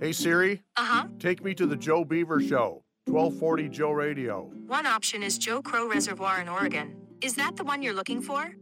Hey, Siri. Uh-huh. Take me to the Joe Beaver Show, 1240 Joe Radio. One option is Joe Crow Reservoir in Oregon. Is that the one you're looking for?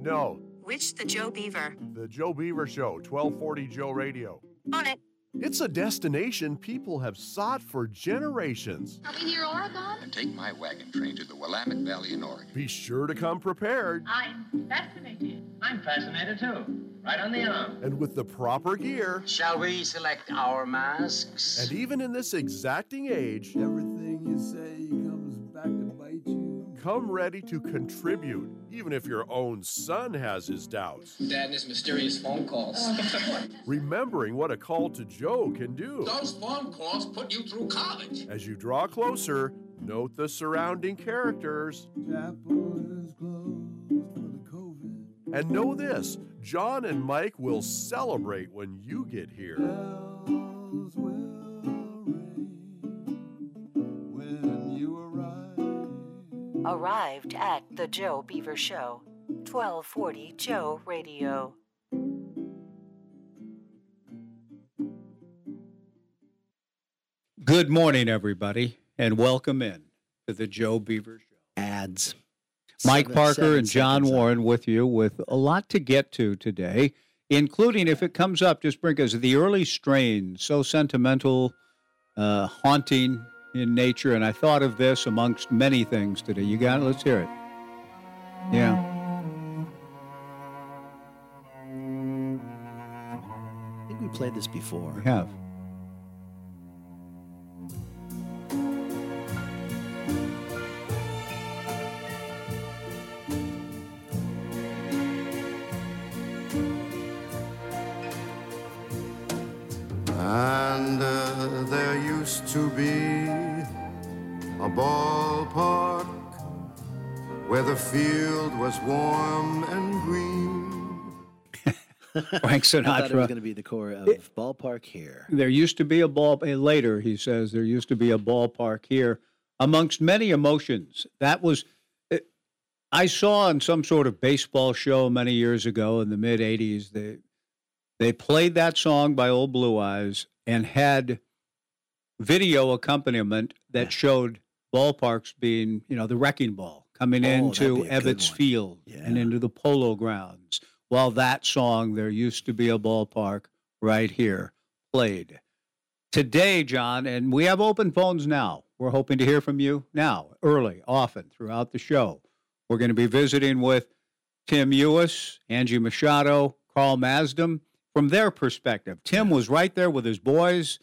No. Which the Joe Beaver? The Joe Beaver Show, 1240 Joe Radio. On it. It's a destination people have sought for generations. Coming here, Oregon? And take my wagon train to the Willamette Valley in Oregon. Be sure to come prepared. I'm fascinated. I'm fascinated, too. Right on the arm. And with the proper gear. Shall we select our masks? And even in this exacting age, everything you say comes back to bite you. Come ready to contribute, even if your own son has his doubts. Dad and his mysterious phone calls. Remembering what a call to Joe can do. Those phone calls put you through college. As you draw closer, note the surrounding characters. Chapel is closed for the COVID. And know this, John and Mike will celebrate when you get here. Bells will ring when you arrive. Arrived at the Joe Beaver Show, 1240 Joe Radio. Good morning, everybody, and welcome in to the Joe Beaver Show. Ads. Mike Parker and John Warren with you with a lot to get to today, including, if it comes up, just bring us the early strain, so sentimental, haunting in nature, and I thought of this amongst many things today. You got it? Let's hear it. Yeah. I think we played this before. We have. And there used to be a ballpark where the field was warm and green. Frank Sinatra. I thought it was going to be the core of it, ballpark here. There used to be a ballpark. Later, he says, there used to be a ballpark here. Amongst many emotions, that was... I saw on some sort of baseball show many years ago in the mid-'80s, they played that song by Old Blue Eyes and had video accompaniment that showed ballparks being, you know, the wrecking ball coming into Ebbets Field and into the Polo Grounds. While that song, There Used to Be a Ballpark Right Here, played. Today, John, and we have open phones now. We're hoping to hear from you now, early, often, throughout the show. We're going to be visiting with Tim Euhus, Angie Machado, Carl Maasdam. From their perspective, Tim was right there with his boys,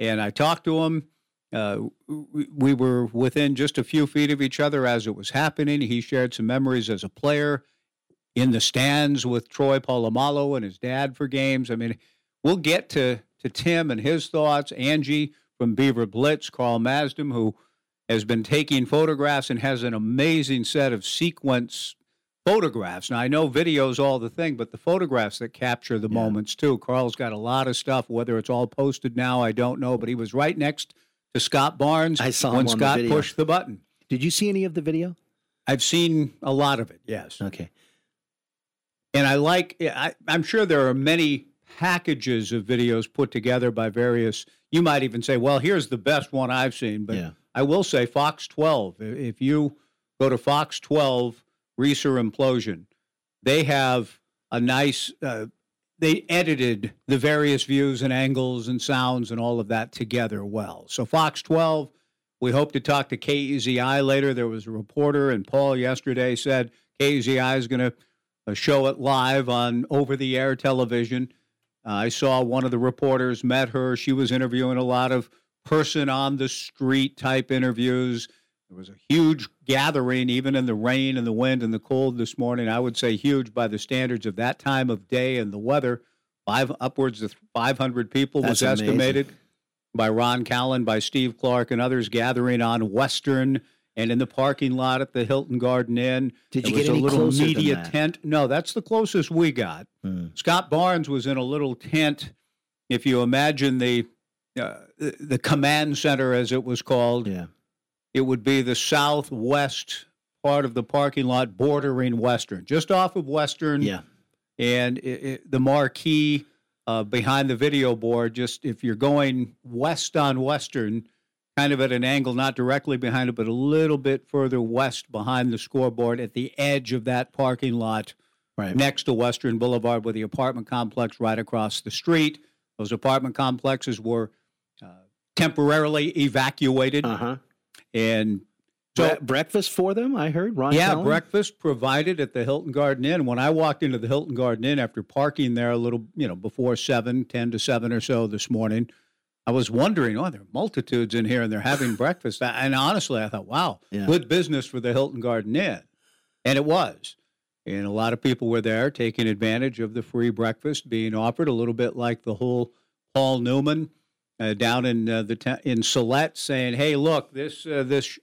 and I talked to him. We were within just a few feet of each other as it was happening. He shared some memories as a player in the stands with Troy Polamalu and his dad for games. I mean, we'll get to Tim and his thoughts. Angie from Beaver Blitz, Carl Maasdam, who has been taking photographs and has an amazing set of sequence photographs. Now, I know video's all the thing, but the photographs that capture the moments, too. Carl's got a lot of stuff, whether it's all posted now, I don't know, but he was right next to Scott Barnes when Scott pushed the button. Did you see any of the video? I've seen a lot of it, yes. Okay. And I'm sure there are many packages of videos put together by various, you might even say, well, here's the best one I've seen, but I will say Fox 12. If you go to Fox 12, Reser Implosion, they have a nice, they edited the various views and angles and sounds and all of that together well. So Fox 12, we hope to talk to KEZI later. There was a reporter, and Paul yesterday said KEZI is going to show it live on over-the-air television. I saw one of the reporters, met her. She was interviewing a lot of person-on-the-street type interviews. There was a huge gathering, even in the rain and the wind and the cold this morning. I would say huge by the standards of that time of day and the weather. Upwards of 500 people was estimated by Ron Callen, by Steve Clark, and others gathering on Western and in the parking lot at the Hilton Garden Inn. Did you get any closer than that? There was a little media tent. No, that's the closest we got. Scott Barnes was in a little tent. If you imagine the command center, as it was called. Yeah. It would be the southwest part of the parking lot bordering Western, just off of Western. Yeah. And the marquee behind the video board, just if you're going west on Western, kind of at an angle, not directly behind it, but a little bit further west behind the scoreboard at the edge of that parking lot, right next to Western Boulevard with the apartment complex right across the street. Those apartment complexes were temporarily evacuated. Uh-huh. And so breakfast for them, I heard. Ron Allen? Breakfast provided at the Hilton Garden Inn. When I walked into the Hilton Garden Inn after parking there a little, before 10 to 7 or so this morning, I was wondering, there are multitudes in here and they're having breakfast. And honestly, I thought, wow, good business for the Hilton Garden Inn. And it was. And a lot of people were there taking advantage of the free breakfast being offered, a little bit like the whole Paul Newman down in Sillette saying, hey, look, this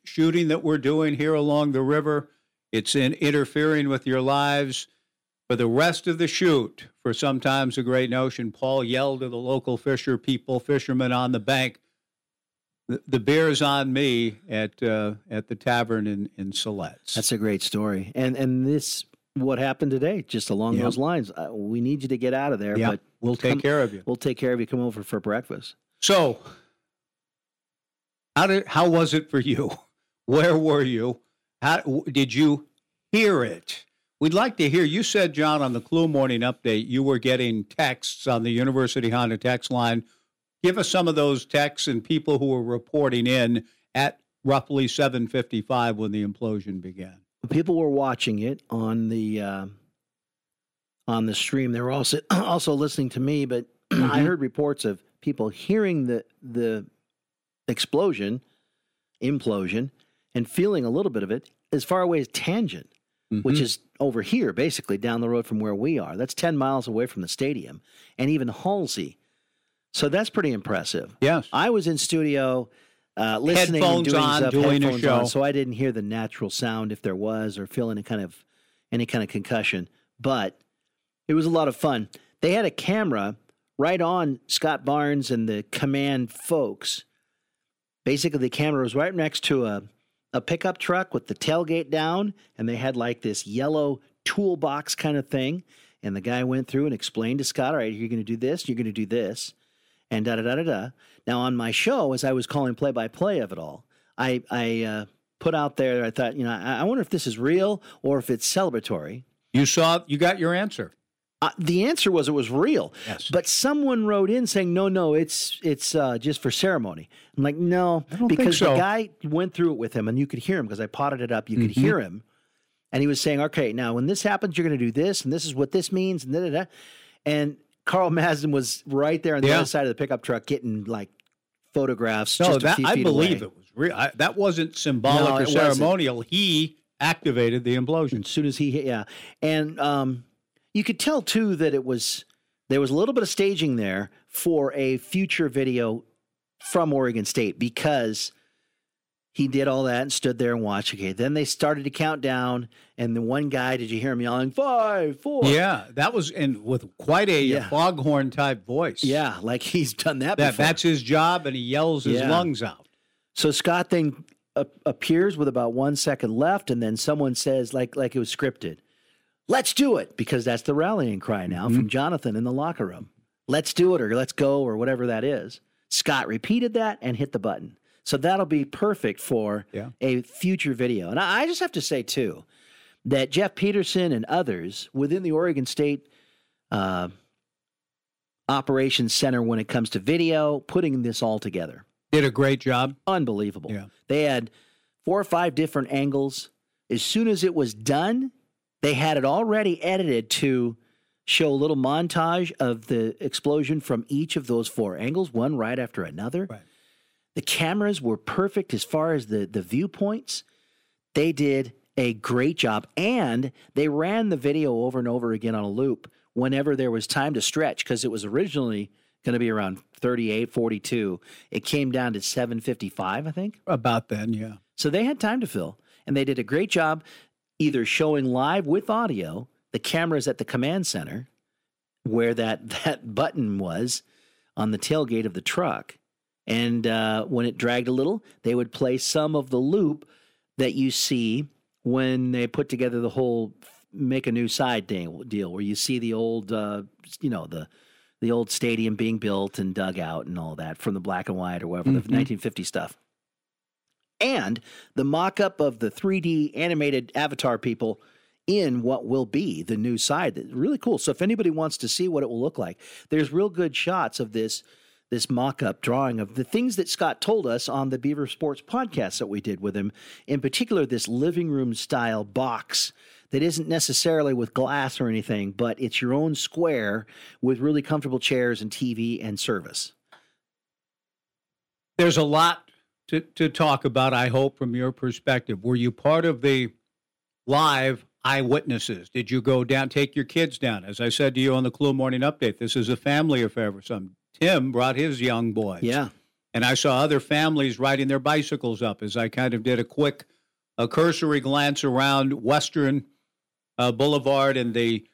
shooting that we're doing here along the river, it's interfering with your lives. For the rest of the shoot, for sometimes a great notion, Paul yelled to the local fishermen on the bank, the beer's on me at the tavern in Sillette. That's a great story. And this... what happened today, just along those lines. We need you to get out of there, but we'll take care of you. We'll take care of you. Come over for breakfast. So how was it for you? Where were you? How did you hear it? We'd like to hear. You said, John, on the Clue Morning Update, you were getting texts on the University Honda text line. Give us some of those texts and people who were reporting in at roughly 7:55 when the implosion began. People were watching it on the stream. They were also listening to me, but I heard reports of people hearing the implosion, and feeling a little bit of it as far away as Tangent, which is over here, basically down the road from where we are. That's 10 miles away from the stadium, and even Halsey. So that's pretty impressive. Yes. I was in studio... listening headphones and doing a show, so I didn't hear the natural sound if there was, or feel any kind of concussion. But it was a lot of fun. They had a camera right on Scott Barnes and the command folks. Basically, the camera was right next to a pickup truck with the tailgate down, and they had like this yellow toolbox kind of thing. And the guy went through and explained to Scott, "All right, you're going to do this. You're going to do this." And da-da-da-da-da. Now, on my show, as I was calling play-by-play of it all, I put out there, I thought, I wonder if this is real or if it's celebratory. You got your answer. The answer was it was real. Yes. But someone wrote in saying, no, it's just for ceremony. I'm like, no, because the guy went through it with him, and you could hear him because I potted it up. You could hear him. And he was saying, okay, now when this happens, you're going to do this, and this is what this means, and da-da-da. And... Carl Maasdam was right there on the other side of the pickup truck getting, photographs. No, just a few feet believe away. It was real. That wasn't symbolic or ceremonial. Wasn't. He activated the implosion. As soon as he hit, And you could tell, too, that there was a little bit of staging there for a future video from Oregon State because he did all that and stood there and watched. Okay, then they started to count down, and the one guy, did you hear him yelling, 5, 4? Yeah, that was with quite a foghorn-type voice. Yeah, like he's done that before. That's his job, and he yells his lungs out. So Scott then appears with about 1 second left, and then someone says, like it was scripted, let's do it, because that's the rallying cry now from Jonathan in the locker room. Let's do it, or let's go, or whatever that is. Scott repeated that and hit the button. So that'll be perfect for a future video. And I just have to say, too, that Jeff Peterson and others within the Oregon State Operations Center, when it comes to video, putting this all together. Did a great job. Unbelievable. Yeah. They had 4 or 5 different angles. As soon as it was done, they had it already edited to show a little montage of the explosion from each of those 4 angles, one right after another. Right. The cameras were perfect as far as the viewpoints. They did a great job, and they ran the video over and over again on a loop whenever there was time to stretch, because it was originally going to be around 38, 42. It came down to 7:55, I think. About then, yeah. So they had time to fill, and they did a great job either showing live with audio, the cameras at the command center, where that button was on the tailgate of the truck. And when it dragged a little, they would play some of the loop that you see when they put together the whole make a new side deal where you see the old, the the old stadium being built and dug out and all that from the black and white or whatever, the 1950 stuff. And the mock-up of the 3D animated Avatar people in what will be the new side. That's really cool. So if anybody wants to see what it will look like, there's real good shots of this mock-up drawing of the things that Scott told us on the Beaver Sports podcast that we did with him, in particular this living room-style box that isn't necessarily with glass or anything, but it's your own square with really comfortable chairs and TV and service. There's a lot to talk about, I hope, from your perspective. Were you part of the live eyewitnesses? Did you go down, take your kids down? As I said to you on the Clue Morning Update, this is a family affair for some. Tim brought his young boys. Yeah. And I saw other families riding their bicycles up as I kind of did a cursory glance around Western Boulevard and the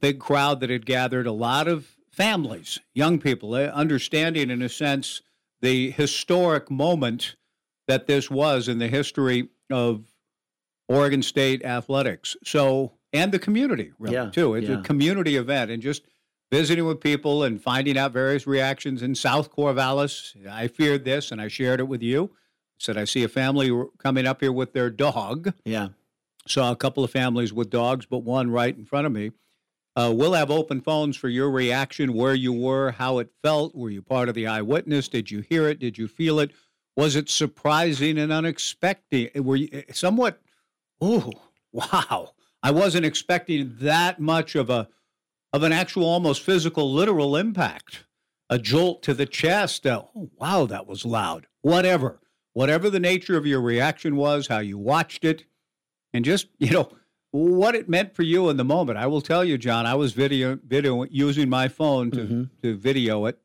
big crowd that had gathered. A lot of families, young people, understanding in a sense the historic moment that this was in the history of Oregon State athletics. So, and the community, really, too. It's a community event, and just visiting with people and finding out various reactions in South Corvallis. I feared this, and I shared it with you. Said, I see a family coming up here with their dog. Yeah. Saw a couple of families with dogs, but one right in front of me. We'll have open phones for your reaction, where you were, how it felt. Were you part of the eyewitness? Did you hear it? Did you feel it? Was it surprising and unexpected? Were you somewhat, ooh, wow. I wasn't expecting that much of an actual almost physical, literal impact. A jolt to the chest. Oh, wow, that was loud. Whatever. Whatever the nature of your reaction was, how you watched it, and just, what it meant for you in the moment. I will tell you, John, I was using my phone to video it.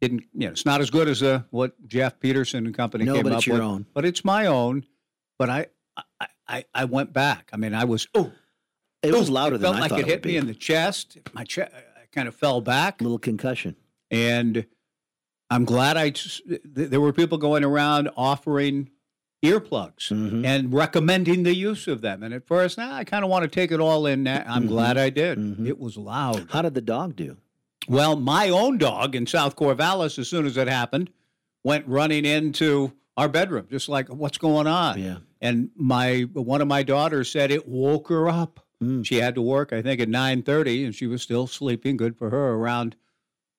It's not as good as what Jeff Peterson and company came up with. No, but it's your own. But it's my own. But I went back. I mean, I was, it was louder than I thought it would be. It felt like it hit me in the chest. My chest, I kind of fell back. A little concussion. And I'm glad there were people going around offering earplugs and recommending the use of them. And at first, I kind of want to take it all in. I'm glad I did. It was loud. How did the dog do? Well, my own dog in South Corvallis, as soon as it happened, went running into our bedroom, just like, what's going on? Yeah. And one of my daughters said it woke her up. Mm. She had to work, I think, at 9:30, and she was still sleeping, good for her, around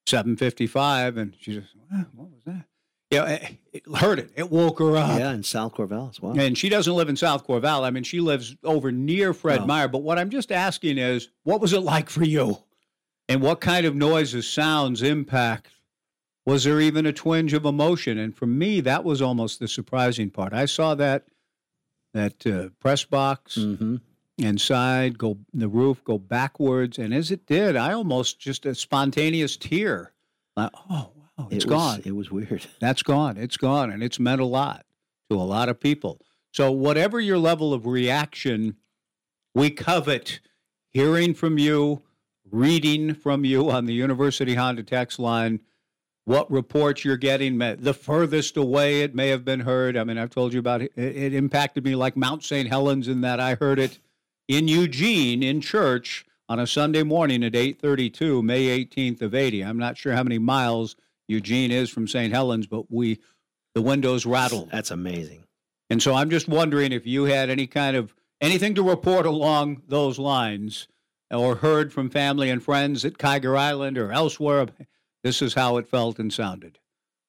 7:55, and she just, what was that? It heard it. It woke her up. Yeah, in South Corvallis. Wow. And she doesn't live in South Corvallis. I mean, she lives over near Fred Meyer. But what I'm just asking is, what was it like for you? And what kind of noises, sounds, impact? Was there even a twinge of emotion? And for me, that was almost the surprising part. I saw that press box inside, the roof go backwards, and as it did, I almost just a spontaneous tear. Like, oh wow, it's gone. It was weird. That's gone. It's gone, and it's meant a lot to a lot of people. So whatever your level of reaction, we covet hearing from you, reading from you on the University Honda text line. What reports you're getting, the furthest away it may have been heard. I mean, I've told you about it. It impacted me like Mount St. Helens in that I heard it in Eugene, in church, on a Sunday morning at 8:32, May 18th of 80. I'm not sure how many miles Eugene is from St. Helens, but the windows rattled. That's amazing. And so I'm just wondering if you had any kind of anything to report along those lines, or heard from family and friends at Kiger Island or elsewhere. This is how it felt and sounded.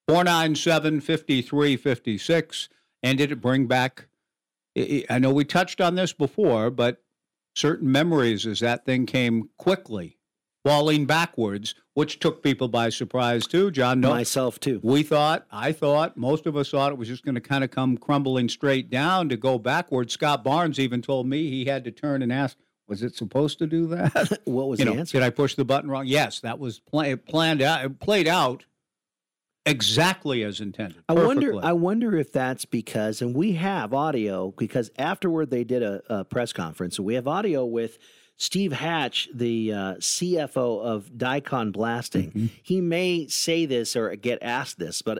497-5356. And did it bring back? I know we touched on this before, but certain memories as that thing came quickly, falling backwards, which took people by surprise too, John. No, myself too. Most of us thought it was just going to kind of come crumbling straight down to go backwards. Scott Barnes even told me he had to turn and ask, was it supposed to do that? What was the answer? Did I push the button wrong? Yes, that was planned out. It played out exactly as intended. I wonder if that's because, and we have audio, because afterward they did a press conference, and we have audio with Steve Hatch, the CFO of Dicon Blasting. Mm-hmm. He may say this or get asked this, but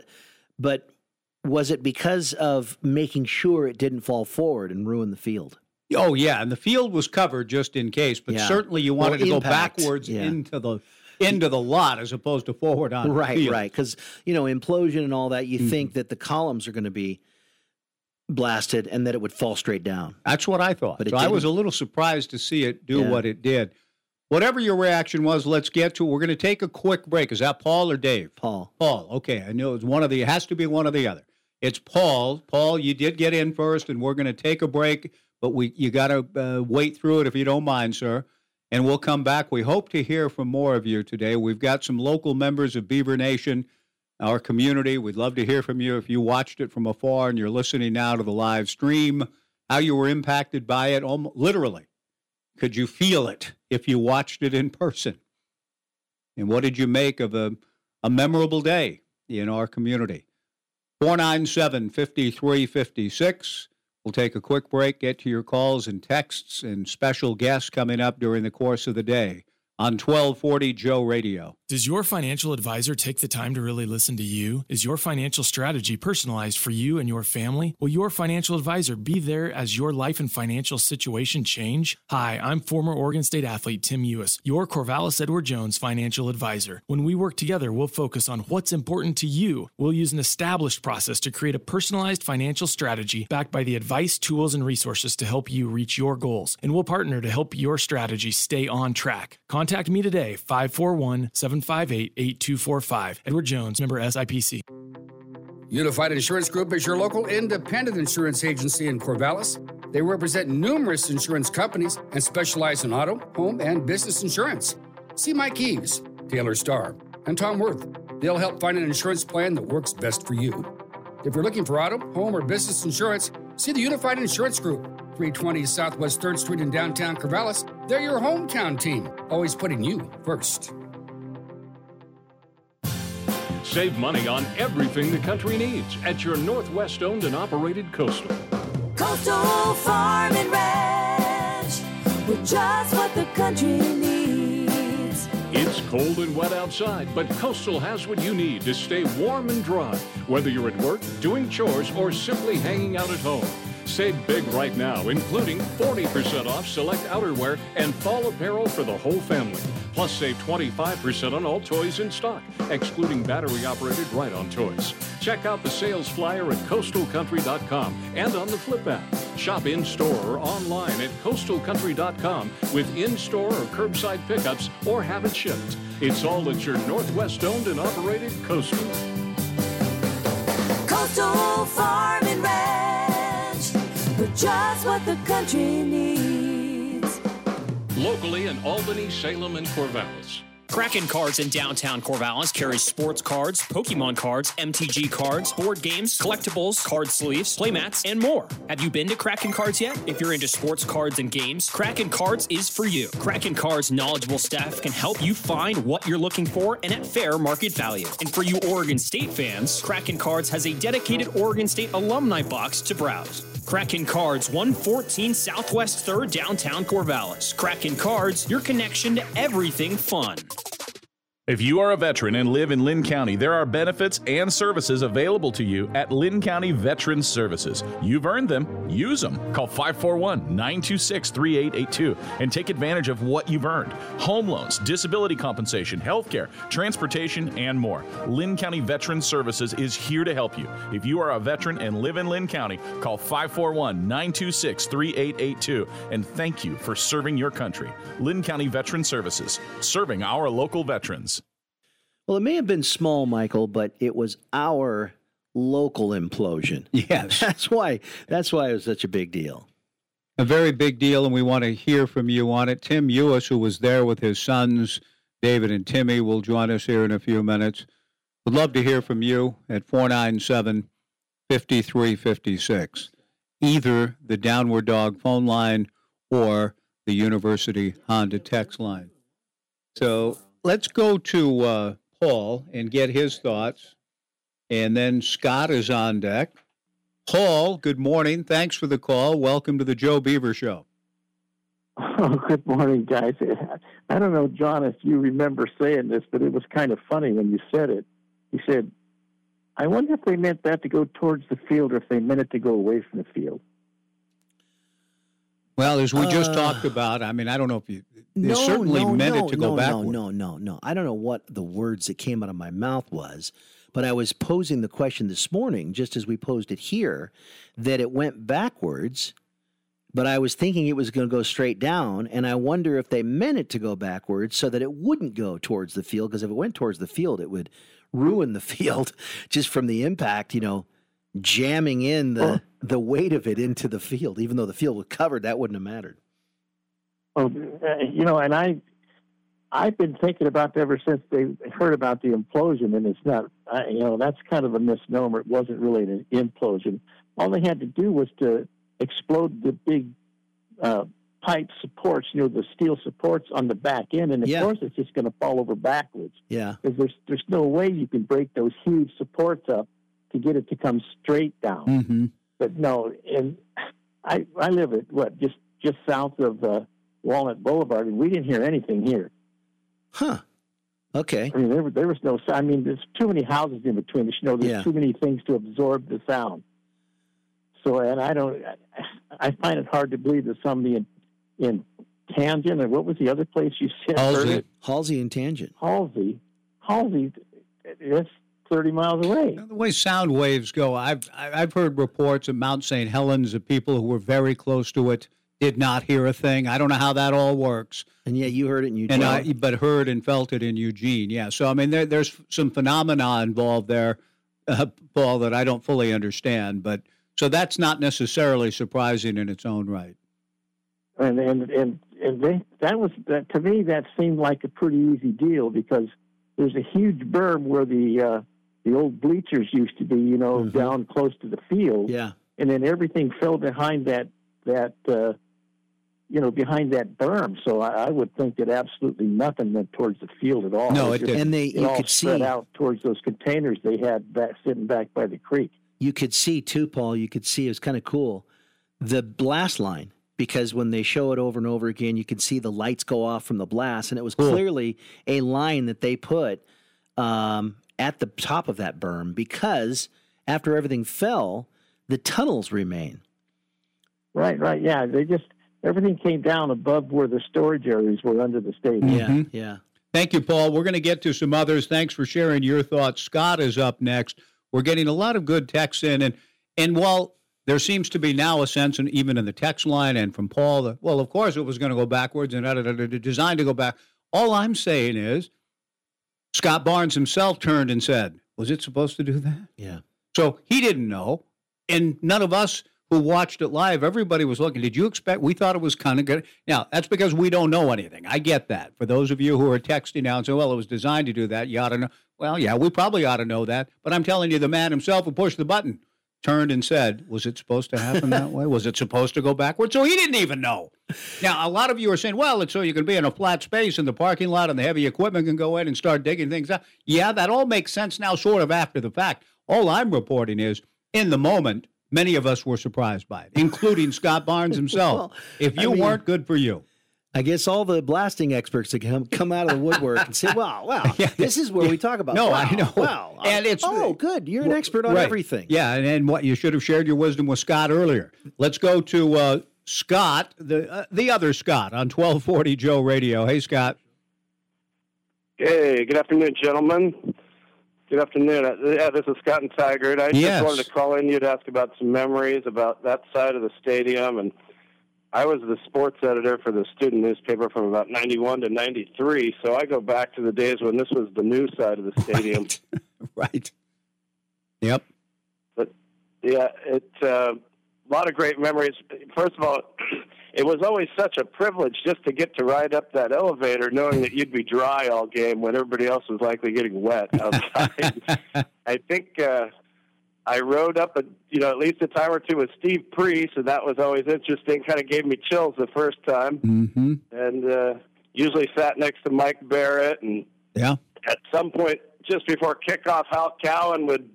was it because of making sure it didn't fall forward and ruin the field? Oh, yeah, and the field was covered just in case, but certainly you wanted to go backwards into the into the lot as opposed to forward on. Right. Because, you know, implosion and all that, you think that the columns are going to be blasted and that it would fall straight down. That's what I thought. But I was a little surprised to see it do what it did. Whatever your reaction was, let's get to it. We're going to take a quick break. Is that Paul or Dave? Paul. Okay. I know it's one of the, it has to be one or the other. It's Paul. Paul, you did get in first, and we're going to take a break, but you got to wait through it if you don't mind, sir. And we'll come back. We hope to hear from more of you today. We've got some local members of Beaver Nation, our community. We'd love to hear from you if you watched it from afar and you're listening now to the live stream, how you were impacted by it, literally. Could you feel it if you watched it in person? And what did you make of a memorable day in our community? 497-5356. We'll take a quick break, get to your calls and texts, and special guests coming up during the course of the day on 1240 Joe Radio. Does your financial advisor take the time to really listen to you? Is your financial strategy personalized for you and your family? Will your financial advisor be there as your life and financial situation change? Hi, I'm former Oregon State athlete Tim Euhus, your Corvallis Edward Jones financial advisor. When we work together, we'll focus on what's important to you. We'll use an established process to create a personalized financial strategy backed by the advice, tools, and resources to help you reach your goals. And we'll partner to help your strategy stay on track. Contact me today, 541-758-8245. Edward Jones, member SIPC. Unified Insurance Group is your local independent insurance agency in Corvallis. They represent numerous insurance companies and specialize in auto, home, and business insurance. See Mike Eves, Taylor Starr, and Tom Worth. They'll help find an insurance plan that works best for you. If you're looking for auto, home, or business insurance, see the Unified Insurance Group. 320 Southwest 3rd Street in downtown Corvallis. They're your hometown team, always putting you first. Save money on everything the country needs at your Northwest-owned and operated Coastal. Coastal Farm and Ranch. We're just what the country needs. It's cold and wet outside, but Coastal has what you need to stay warm and dry, whether you're at work, doing chores, or simply hanging out at home. Save big right now, including 40% off select outerwear and fall apparel for the whole family. Plus, save 25% on all toys in stock, excluding battery-operated ride-on toys. Check out the sales flyer at coastalcountry.com and on the Flip app. Shop in-store or online at coastalcountry.com with in-store or curbside pickups or have it shipped. It's all at your Northwest-owned and operated Coastal. Coastal Farm and Ranch. But just what the country needs. Locally in Albany, Salem, and Corvallis. Kraken Cards in downtown Corvallis carries sports cards, Pokemon cards, MTG cards, board games, collectibles, card sleeves, playmats, and more. Have you been to Kraken Cards yet? If you're into sports cards and games, Kraken Cards is for you. Kraken Cards' knowledgeable staff can help you find what you're looking for and at fair market value. And for you Oregon State fans, Kraken Cards has a dedicated Oregon State alumni box to browse. Kraken Cards, 114 Southwest 3rd, downtown Corvallis. Kraken Cards, your connection to everything fun. If you are a veteran and live in Linn County, there are benefits and services available to you at Linn County Veterans Services. You've earned them. Use them. Call 541-926-3882 and take advantage of what you've earned. Home loans, disability compensation, health care, transportation, and more. Linn County Veterans Services is here to help you. If you are a veteran and live in Linn County, call 541-926-3882 and thank you for serving your country. Linn County Veterans Services, serving our local veterans. Well, it may have been small, Michael, but it was our local implosion. Yes. That's why it was such a big deal. A very big deal, and we want to hear from you on it. Tim Euhus, who was there with his sons, David and Timmy, will join us here in a few minutes. Would love to hear from you at 497-5356, either the Downward Dog phone line or the University Honda text line. So let's go to Paul and get his thoughts, and then Scott is on deck. Paul, good morning. Thanks for the call. Welcome to the Joe Beaver Show. Oh, good morning, guys. I don't know, John, if you remember saying this, but it was kind of funny when you said it. You said, I wonder if they meant that to go towards the field or if they meant it to go away from the field. Well, as we just talked about, I mean, I don't know if you certainly meant it to go backward. No. I don't know what the words that came out of my mouth was, but I was posing the question this morning, just as we posed it here, that it went backwards, but I was thinking it was going to go straight down, and I wonder if they meant it to go backwards so that it wouldn't go towards the field, because if it went towards the field, it would ruin the field just from the impact, you know, jamming in the weight of it into the field. Even though the field was covered, that wouldn't have mattered. Well, you know, and I've been thinking about that ever since they heard about the implosion, and it's not, you know, that's kind of a misnomer. It wasn't really an implosion. All they had to do was to explode the big pipe supports, you know, the steel supports on the back end, and of course it's just going to fall over backwards. Yeah, because there's no way you can break those huge supports up to get it to come straight down. Mm-hmm. But no, and I live at just south of Walnut Boulevard, and we didn't hear anything here. Huh. Okay. I mean, there was no sound. I mean, there's too many houses in between. You know, there's too many things to absorb the sound. So, and I find it hard to believe that somebody in Tangent, and what was the other place you said? Halsey and Tangent. Halsey, that's 30 miles away. Now, the way sound waves go, I've heard reports of Mount St. Helens of people who were very close to it did not hear a thing. I don't know how that all works. And yeah, you heard it in Eugene. But heard and felt it in Eugene. Yeah. So I mean, there's some phenomena involved there, Paul, that I don't fully understand. But so that's not necessarily surprising in its own right. And that to me that seemed like a pretty easy deal, because there's a huge berm where the old bleachers used to be, you know, mm-hmm. down close to the field. Yeah. And then everything fell behind that you know, behind that berm. So I would think that absolutely nothing went towards the field at all. No, it didn't. And you could see out towards those containers they had sitting back by the creek. You could see too, Paul, it was kind of cool, the blast line, because when they show it over and over again, you can see the lights go off from the blast. And it was clearly a line that they put at the top of that berm, because after everything fell, the tunnels remain. Right, yeah. Everything came down above where the storage areas were under the stadium. Yeah, mm-hmm. yeah. Thank you, Paul. We're going to get to some others. Thanks for sharing your thoughts. Scott is up next. We're getting a lot of good texts in, and while there seems to be now a sense, and even in the text line and from Paul, that, well, of course it was going to go backwards and designed to go back. All I'm saying is Scott Barnes himself turned and said, was it supposed to do that? Yeah. So he didn't know, and none of us who watched it live, everybody was looking. Did you expect? We thought it was kind of good. Now, that's because we don't know anything. I get that. For those of you who are texting now and say, well, it was designed to do that, you ought to know. Well, yeah, we probably ought to know that. But I'm telling you, the man himself who pushed the button turned and said, was it supposed to happen that way? Was it supposed to go backwards? So he didn't even know. Now, a lot of you are saying, well, it's so you can be in a flat space in the parking lot and the heavy equipment can go in and start digging things out. Yeah, that all makes sense now, sort of after the fact. All I'm reporting is, in the moment, many of us were surprised by it, including Scott Barnes himself. Well, if you weren't, good for you. I guess all the blasting experts that come out of the woodwork and say, wow, yeah, this is where we talk about. No, wow, I know. Wow. And it's, good. You're an expert on everything. Yeah, and what you should have shared your wisdom with Scott earlier. Let's go to Scott, the other Scott, on 1240 Joe Radio. Hey, Scott. Hey, good afternoon, gentlemen. Good afternoon. This is Scott and Tigard. I just wanted to call in you to ask about some memories about that side of the stadium. And I was the sports editor for the student newspaper from about 91 to 93, so I go back to the days when this was the new side of the stadium. Right. Yep. But, yeah, it's a lot of great memories. First of all, it was always such a privilege just to get to ride up that elevator knowing that you'd be dry all game when everybody else was likely getting wet outside. I think I rode up, at least a time or two with Steve Priest, and that was always interesting. Kind of gave me chills the first time. Mm-hmm. And usually sat next to Mike Barrett. And at some point, just before kickoff, Hal Cowan would,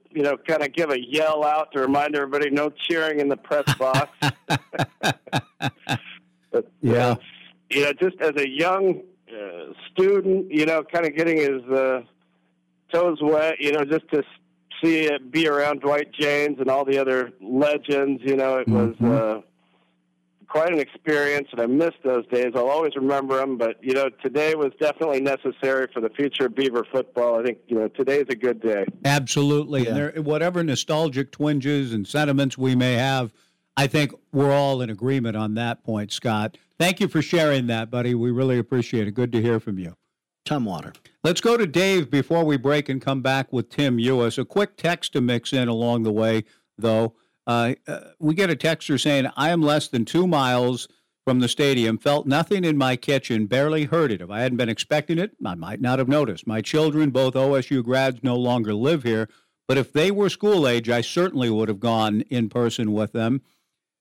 kind of give a yell out to remind everybody, no cheering in the press box. But, just as a young student, kind of getting his toes wet, just to see it be around Dwight James and all the other legends, it was quite an experience, and I miss those days. I'll always remember them, but, you know, today was definitely necessary for the future of Beaver football. I think, you know, today's a good day. Absolutely. Yeah. And there, whatever nostalgic twinges and sentiments we may have, I think we're all in agreement on that point, Scott. Thank you for sharing that, buddy. We really appreciate it. Good to hear from you. Tom Water. Let's go to Dave before we break and come back with Tim Euhus. A quick text to mix in along the way, though. We get a texter saying, I am less than 2 miles from the stadium, felt nothing in my kitchen, barely heard it. If I hadn't been expecting it, I might not have noticed. My children, both OSU grads, no longer live here, but if they were school age, I certainly would have gone in person with them.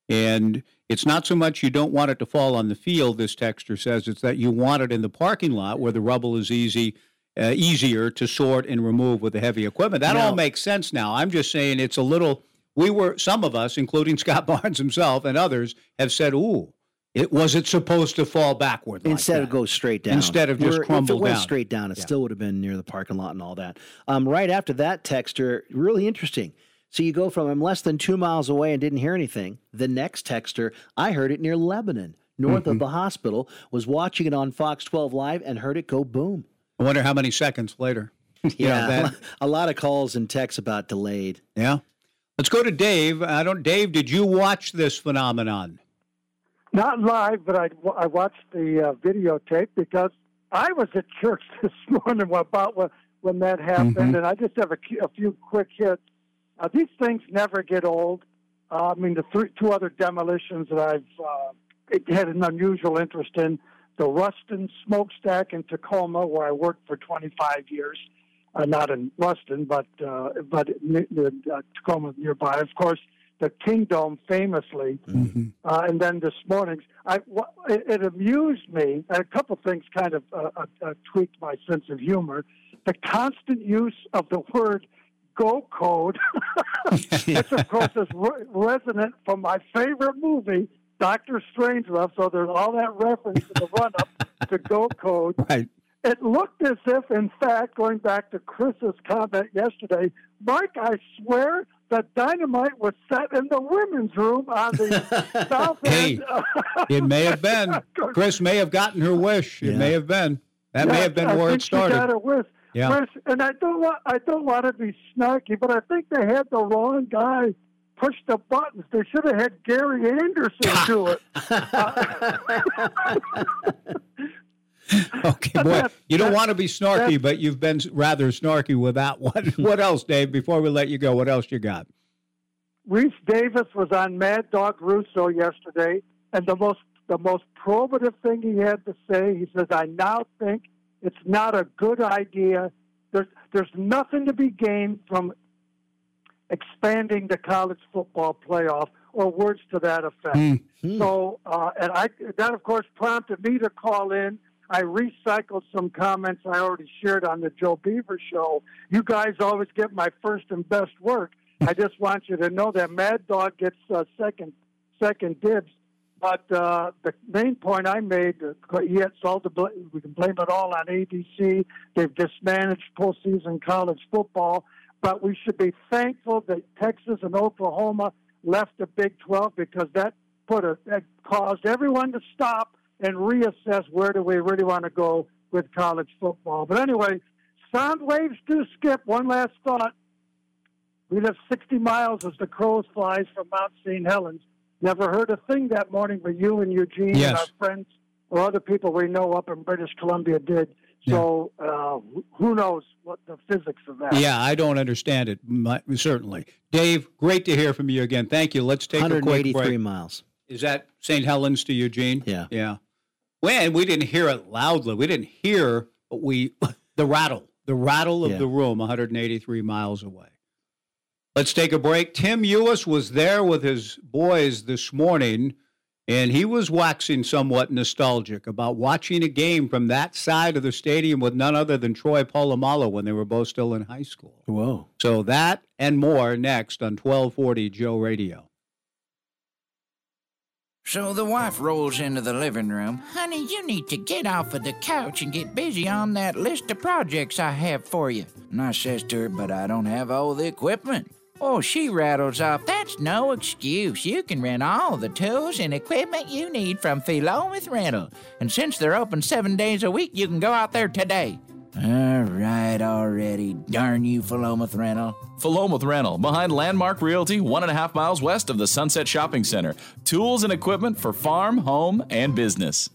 And it's not so much you don't want it to fall on the field, this texter says, it's that you want it in the parking lot where the rubble is easier to sort and remove with the heavy equipment. That all makes sense now. I'm just saying it's a little... some of us, including Scott Barnes himself and others, have said, ooh, was it supposed to fall backward? Instead of go straight down. Instead of just crumble down. If it went straight down, it still would have been near the parking lot and all that. Right after that texter, really interesting. So you go from, I'm less than 2 miles away and didn't hear anything. The next texter, I heard it near Lebanon, north of the hospital, was watching it on Fox 12 Live and heard it go boom. I wonder how many seconds later. A lot of calls and texts about delayed. Yeah. Let's go to Dave. Dave, did you watch this phenomenon? Not live, but I watched the videotape because I was at church this morning about when that happened, and I just have a few quick hits. These things never get old. I mean, the two other demolitions that I've had an unusual interest in, the Ruston Smokestack in Tacoma, where I worked for 25 years. Not in Ruston, but Tacoma nearby. Of course, the Kingdome famously, and then this morning's. It amused me. A couple things kind of tweaked my sense of humor. The constant use of the word "go code," which of course is resonant from my favorite movie, Doctor Strangelove. So there's all that reference in the run-up to "go code." Right. It looked as if, in fact, going back to Chris's comment yesterday, Mike, I swear that dynamite was set in the women's room on the south end. It may have been. Chris may have gotten her wish. Yeah. It may have been. That may have been where it started. She got her wish. Yeah. Chris, and I don't want to be snarky, but I think they had the wrong guy push the buttons. They should have had Gary Anderson do it. Okay, boy, you don't want to be snarky, but you've been rather snarky with that one. What else, Dave, before we let you go, what else you got? Reese Davis was on Mad Dog Russo yesterday, and the most probative thing he had to say, he says, I now think it's not a good idea. There's nothing to be gained from expanding the college football playoff, or words to that effect. So, that, of course, prompted me to call in. I recycled some comments I already shared on the Joe Beaver Show. You guys always get my first and best work. I just want you to know that Mad Dog gets second dibs. But the main point I made, we can blame it all on ABC. They've mismanaged postseason college football. But we should be thankful that Texas and Oklahoma left the Big 12 because that caused everyone to stop and reassess where do we really want to go with college football. But anyway, sound waves do skip. One last thought. We live 60 miles as the crow flies from Mount St. Helens. Never heard a thing that morning but you and Eugene and our friends or other people we know up in British Columbia did. So who knows what the physics of that. Yeah, I don't understand it, certainly. Dave, great to hear from you again. Thank you. Let's take a quick break. 183 miles. Is that St. Helens to Eugene? Yeah. Yeah. When we didn't hear it loudly. We didn't hear, but the rattle of the room 183 miles away. Let's take a break. Tim Euhus was there with his boys this morning, and he was waxing somewhat nostalgic about watching a game from that side of the stadium with none other than Troy Polamalu when they were both still in high school. Whoa. So that and more next on 1240 Joe Radio. So the wife rolls into the living room. Honey, you need to get off of the couch and get busy on that list of projects I have for you. And I says to her, but I don't have all the equipment. Oh, she rattles off, that's no excuse. You can rent all the tools and equipment you need from Philomath Rental. And since they're open 7 days a week, you can go out there today. All right already, darn you, Philomath Rental. Philomath Rental, behind Landmark Realty, 1.5 miles west of the Sunset Shopping Center. Tools and equipment for farm, home, and business.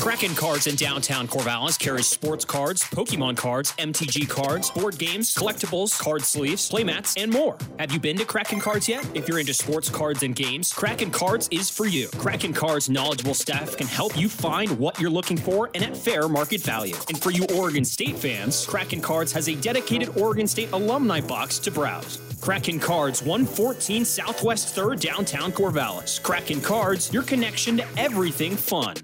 Kraken Cards in downtown Corvallis carries sports cards, Pokemon cards, MTG cards, board games, collectibles, card sleeves, playmats, and more. Have you been to Kraken Cards yet? If you're into sports cards and games, Kraken Cards is for you. Kraken Cards' knowledgeable staff can help you find what you're looking for and at fair market value. And for you Oregon State fans, Kraken Cards has a dedicated Oregon State alumni box to browse. Kraken Cards, 114 Southwest 3rd, downtown Corvallis. Kraken Cards, your connection to everything fun.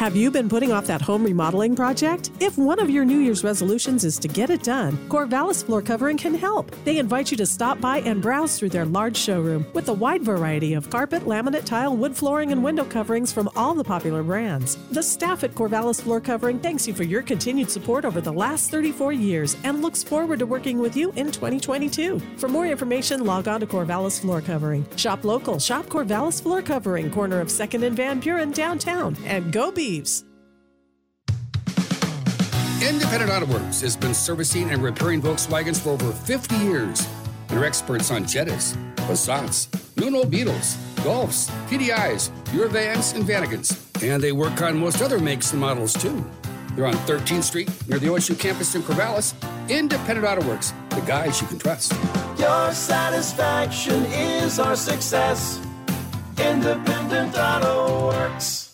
Have you been putting off that home remodeling project? If one of your New Year's resolutions is to get it done, Corvallis Floor Covering can help. They invite you to stop by and browse through their large showroom with a wide variety of carpet, laminate, tile, wood flooring, and window coverings from all the popular brands. The staff at Corvallis Floor Covering thanks you for your continued support over the last 34 years and looks forward to working with you in 2022. For more information, log on to Corvallis Floor Covering. Shop local. Shop Corvallis Floor Covering, corner of 2nd and Van Buren downtown. And go Beavs! Independent Auto Works has been servicing and repairing Volkswagens for over 50 years. They're experts on Jettas, Passats, new and old Beetles, Golfs, TDIs, Eurovans, and Vanagons. And they work on most other makes and models, too. They're on 13th Street, near the OSU campus in Corvallis. Independent Auto Works, the guys you can trust. Your satisfaction is our success. Independent Auto Works.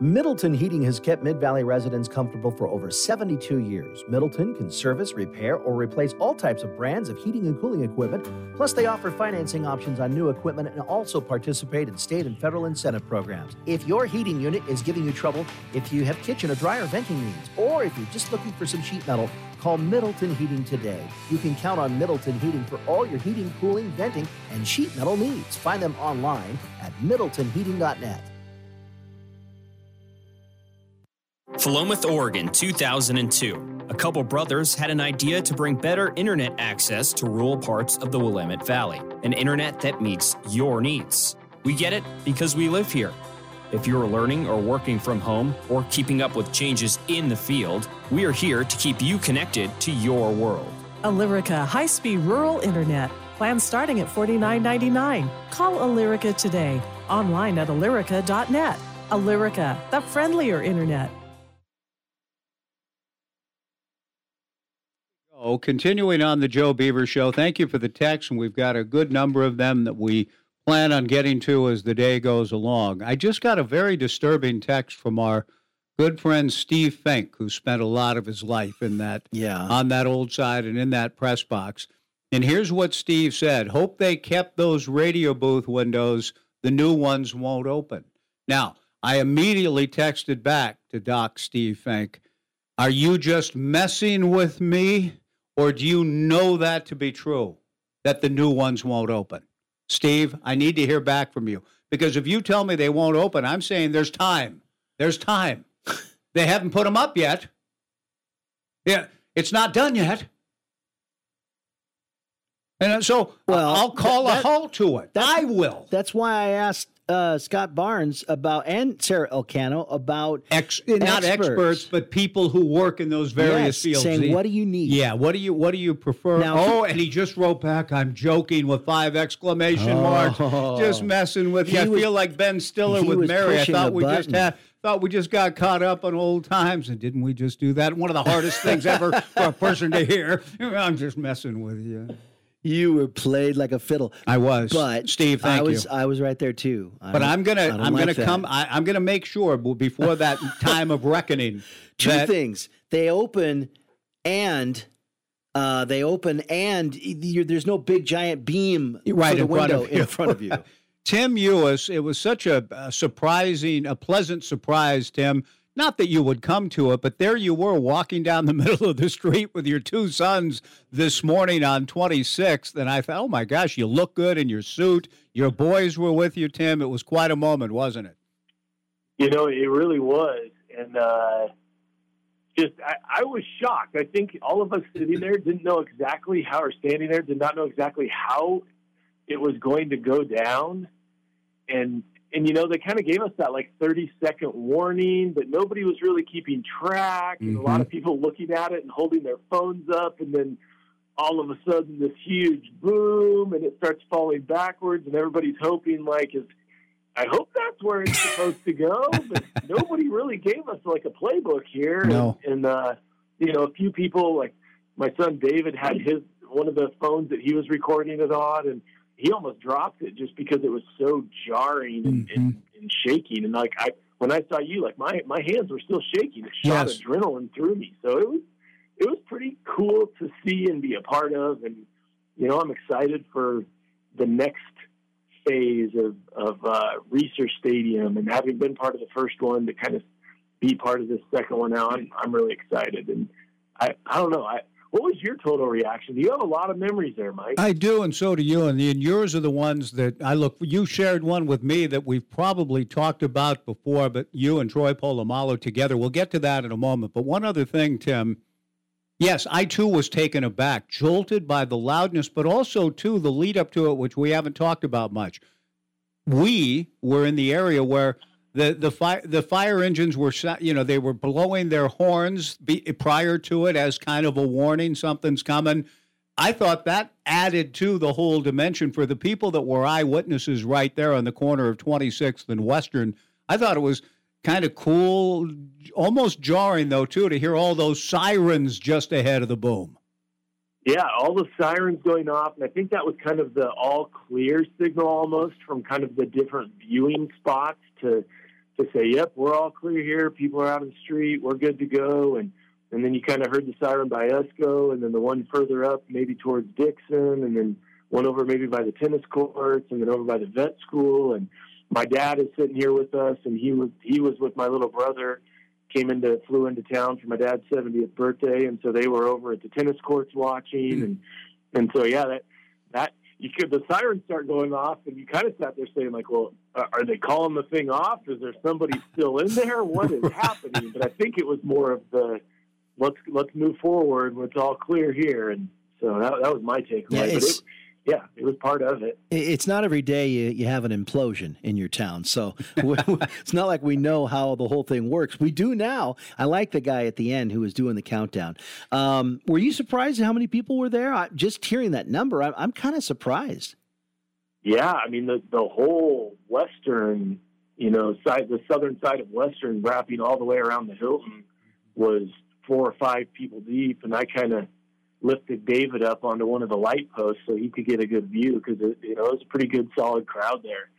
Middleton Heating has kept Mid-Valley residents comfortable for over 72 years. Middleton can service, repair, or replace all types of brands of heating and cooling equipment. Plus, they offer financing options on new equipment and also participate in state and federal incentive programs. If your heating unit is giving you trouble, if you have kitchen or dryer venting needs, or if you're just looking for some sheet metal, call Middleton Heating today. You can count on Middleton Heating for all your heating, cooling, venting, and sheet metal needs. Find them online at middletonheating.net. Philomath, Oregon, 2002. A couple brothers had an idea to bring better internet access to rural parts of the Willamette Valley, an internet that meets your needs. We get it because we live here. If you're learning or working from home or keeping up with changes in the field, we are here to keep you connected to your world. Alyrica high-speed rural internet. Plans starting at $49.99. Call Alyrica today. Online at alyrica.net. Alyrica, the friendlier internet. Continuing on the Joe Beaver Show, thank you for the text, and we've got a good number of them that we plan on getting to as the day goes along. I just got a very disturbing text from our good friend Steve Fink, who spent a lot of his life in that, on that old side and in that press box. And here's what Steve said: hope they kept those radio booth windows. The new ones won't open. Now, I immediately texted back to Doc Steve Fink, are you just messing with me? Or do you know that to be true, that the new ones won't open? Steve, I need to hear back from you. Because if you tell me they won't open, I'm saying there's time. There's time. They haven't put them up yet. Yeah, it's not done yet. And so I'll call a halt to it. I will. That's why I asked Scott Barnes about, and Sarah Elcano about not experts, but people who work in those various fields. Saying, what do you need? Yeah, what do you prefer? Now, and he just wrote back, I'm joking with 5 exclamation marks, just messing with you. I feel like Ben Stiller with Mary. I thought we just got caught up on old times, and didn't we just do that? One of the hardest things ever for a person to hear. I'm just messing with you. You were played like a fiddle. I was, but Steve, thank you. I was right there too. I'm gonna make sure before that time of reckoning. Two things: they open, and there's no big giant beam right in front of you. Tim Euhus, it was such a pleasant surprise, Tim. Not that you would come to it, but there you were walking down the middle of the street with your two sons this morning on 26th, and I thought, oh, my gosh, you look good in your suit. Your boys were with you, Tim. It was quite a moment, wasn't it? You know, it really was, and just, I was shocked. I think all of us sitting there didn't know exactly how, or standing there did not know exactly how it was going to go down. And you know, they kind of gave us that like 30-second warning, but nobody was really keeping track. And a lot of people looking at it and holding their phones up. And then all of a sudden this huge boom, and it starts falling backwards, and everybody's hoping like, I hope that's where it's supposed to go, but nobody really gave us like a playbook here. No. And you know, a few people, like my son David had one of the phones that he was recording it on, and he almost dropped it just because it was so jarring and shaking. And like, when I saw you, like my hands were still shaking. It shot adrenaline through me. So it was pretty cool to see and be a part of. And, you know, I'm excited for the next phase of Reser Stadium, and having been part of the first one, to kind of be part of this second one now, I'm really excited. And I don't know. What was your total reaction? You have a lot of memories there, Mike. I do, and so do you. And yours are the ones that you shared one with me that we've probably talked about before, but you and Troy Polamalu together. We'll get to that in a moment. But one other thing, Tim. Yes, I, too, was taken aback, jolted by the loudness, but also, too, the lead up to it, which we haven't talked about much. We were in the area where the fire engines were, you know, they were blowing their horns prior to it as kind of a warning, something's coming. I thought that added to the whole dimension for the people that were eyewitnesses right there on the corner of 26th and Western. I thought it was kind of cool, almost jarring, though, too, to hear all those sirens just ahead of the boom. Yeah, all the sirens going off, and I think that was kind of the all-clear signal almost from kind of the different viewing spots to say, yep, we're all clear here, people are out on the street, we're good to go, and then you kind of heard the siren by Esco, and then the one further up maybe towards Dixon, and then one over maybe by the tennis courts, and then over by the vet school, and my dad is sitting here with us, and he was with my little brother, flew into town for my dad's 70th birthday, and so they were over at the tennis courts watching, and so yeah, that the sirens start going off, and you kind of sat there saying like, well, are they calling the thing off? Is there somebody still in there? What is happening? But I think it was more of the let's move forward, it's all clear here, and so that was my takeaway. Yeah, Yeah, it was part of it. It's not every day you have an implosion in your town, so it's not like we know how the whole thing works. We do now. I like the guy at the end who was doing the countdown. Were you surprised at how many people were there? Just hearing that number, I'm kind of surprised. Yeah, I mean, the whole Western, you know, side, the southern side of Western, wrapping all the way around the Hilton, was 4 or 5 people deep, and I kind of lifted David up onto one of the light posts so he could get a good view, because it was a pretty good, solid crowd there.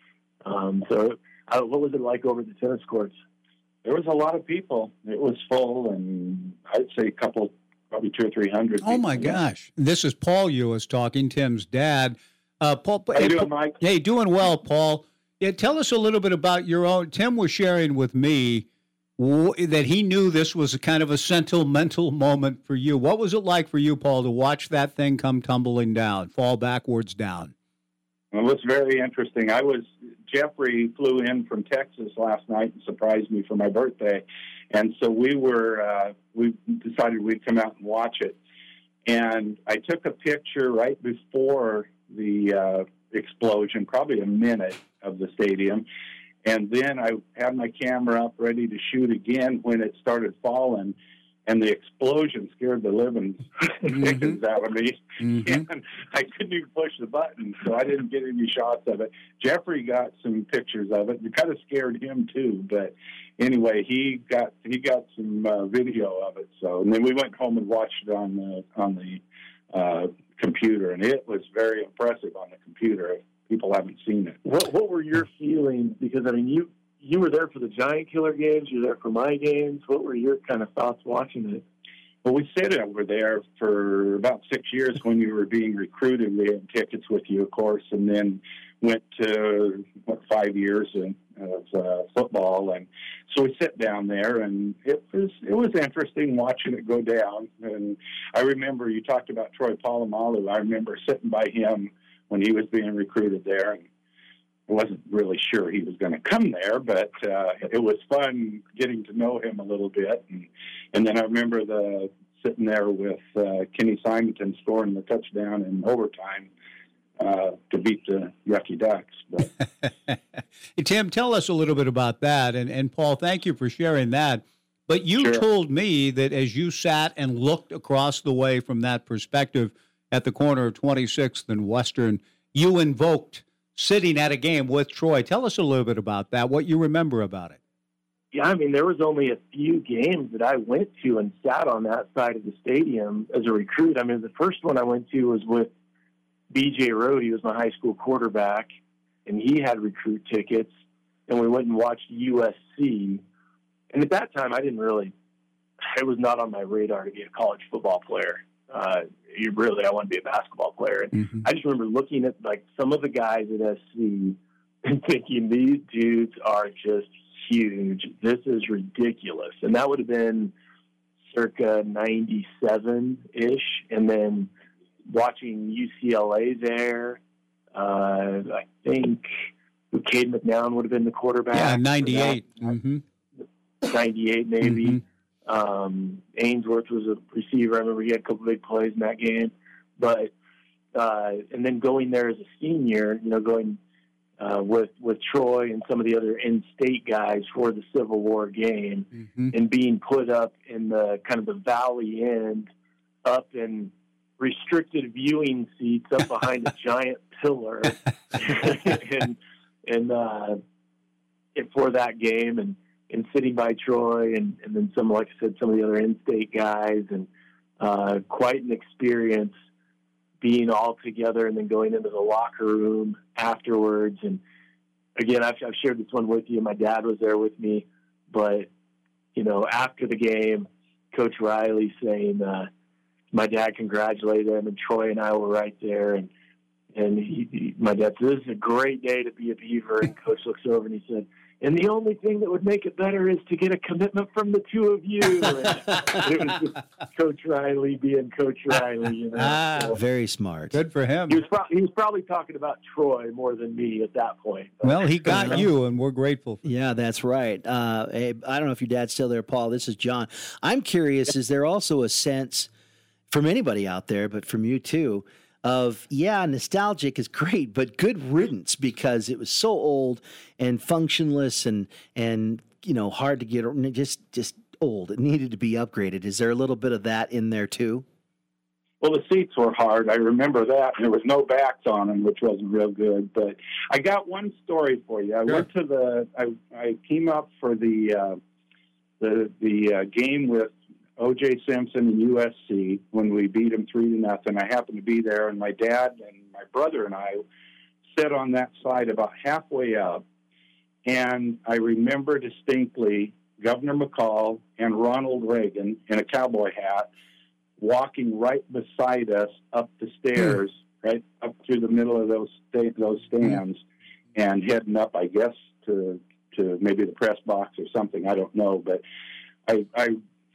So what was it like over the tennis courts? There was a lot of people. It was full, and I'd say a couple, probably 200 or 300. Oh, my gosh. This is Paul Euhus talking, Tim's dad. Paul, how you doing, Mike? Hey, doing well, Paul. Yeah, tell us a little bit about your own. Tim was sharing with me that he knew this was a kind of a sentimental moment for you. What was it like for you, Paul, to watch that thing come tumbling down, fall backwards down? Well, it was very interesting. Jeffrey flew in from Texas last night and surprised me for my birthday. And so we decided we'd come out and watch it. And I took a picture right before the explosion, probably a minute of the stadium. And then I had my camera up ready to shoot again when it started falling, and the explosion scared the living dickens out of me. And I couldn't even push the button, so I didn't get any shots of it. Jeffrey got some pictures of it. It kind of scared him too, but anyway, he got some video of it. So, and then we went home and watched it on the computer, and it was very impressive on the computer. People haven't seen it. What were your feelings? Because, I mean, you were there for the Giant Killer games. You were there for my games. What were your kind of thoughts watching it? Well, we stayed over there for about 6 years when you were being recruited. We had tickets with you, of course, and then went to, 5 years of football. And so we sat down there, and it was interesting watching it go down. And I remember you talked about Troy Polamalu. I remember sitting by him when he was being recruited there, and wasn't really sure he was going to come there, but it was fun getting to know him a little bit. And then I remember sitting there with Kenny Simonton scoring the touchdown in overtime to beat the Yucky Ducks. But. Hey, Tim, tell us a little bit about that. And Paul, thank you for sharing that. But you sure told me that as you sat and looked across the way from that perspective at the corner of 26th and Western, you invoked sitting at a game with Troy. Tell us a little bit about that, what you remember about it. Yeah, I mean, there was only a few games that I went to and sat on that side of the stadium as a recruit. I mean, the first one I went to was with B.J. Road. He was my high school quarterback, and he had recruit tickets, and we went and watched USC. And at that time, it was not on my radar to be a college football player. I want to be a basketball player. And mm-hmm. I just remember looking at like some of the guys at SC and thinking, these dudes are just huge. This is ridiculous. And that would have been circa 97-ish. And then watching UCLA there, I think Cade McNown would have been the quarterback. Yeah, 98. Mm-hmm. 98 maybe. Mm-hmm. Ainsworth was a receiver. I remember he had a couple big plays in that game. But and then going there as a senior, going with Troy and some of the other in-state guys for the Civil War game, mm-hmm. and being put up in the kind of the valley end, up in restricted viewing seats, up behind a giant pillar, and for that game and sitting by Troy and then some, like I said, some of the other in-state guys, and quite an experience being all together and then going into the locker room afterwards. And again, I've shared this one with you. My dad was there with me, but after the game, Coach Riley saying, my dad congratulated him, and Troy and I were right there. And my dad said, "This is a great day to be a Beaver." And Coach looks over and he said, "And the only thing that would make it better is to get a commitment from the two of you." And it was just Coach Riley being Coach Riley. So very smart. Good for him. He was probably talking about Troy more than me at that point. But, well, he got you, and we're grateful for you. Yeah, that's right. Hey, I don't know if your dad's still there, Paul. This is John. I'm curious, is there also a sense from anybody out there, but from you too, of, nostalgic is great, but good riddance, because it was so old and functionless and hard to get, just old. It needed to be upgraded. Is there a little bit of that in there too? Well, the seats were hard. I remember that. There was no backs on them, which wasn't real good. But I got one story for you. I went to I came up for the game with O.J. Simpson and USC when we beat him 3-0. I happened to be there, and my dad and my brother and I sat on that side about halfway up, and I remember distinctly Governor McCall and Ronald Reagan in a cowboy hat walking right beside us up the stairs, right up through the middle of those stands, and heading up, I guess, to maybe the press box or something. I don't know, but I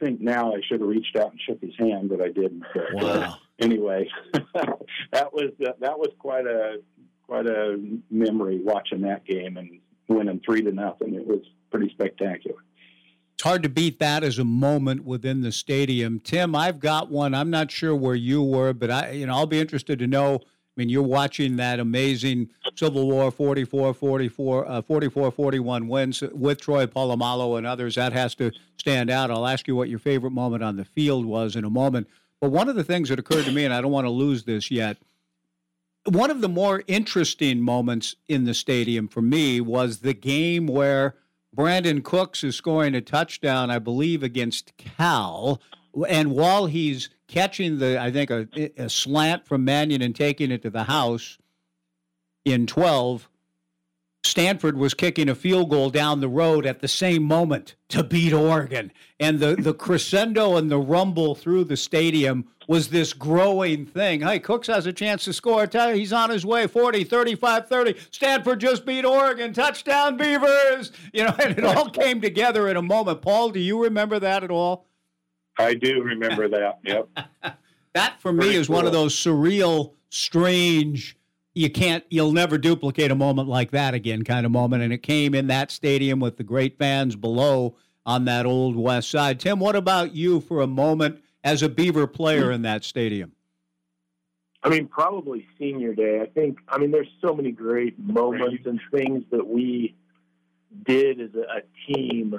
think now I should have reached out and shook his hand, but I didn't. Wow. Anyway, that was quite a memory watching that game and winning 3-0. It was pretty spectacular. It's hard to beat that as a moment within the stadium. Tim, I've got one. I'm not sure where you were, but I'll be interested to know. I mean, you're watching that amazing Civil War 44-41 wins with Troy Polamalu and others. That has to stand out. I'll ask you what your favorite moment on the field was in a moment. But one of the things that occurred to me, and I don't want to lose this yet, one of the more interesting moments in the stadium for me was the game where Brandon Cooks is scoring a touchdown, I believe, against Cal. And while he's catching a slant from Mannion and taking it to the house in 12, Stanford was kicking a field goal down the road at the same moment to beat Oregon. And the crescendo and the rumble through the stadium was this growing thing. Hey, Cooks has a chance to score. He's on his way, 40, 35, 30. Stanford just beat Oregon. Touchdown, Beavers! And it all came together in a moment. Paul, do you remember that at all? I do remember that, yep. That, for me, is one of those surreal, strange, you'll never duplicate a moment like that again kind of moment. And it came in that stadium with the great fans below on that old west side. Tim, what about you for a moment as a Beaver player in that stadium? I mean, probably senior day. I mean, there's so many great moments and things that we did as a team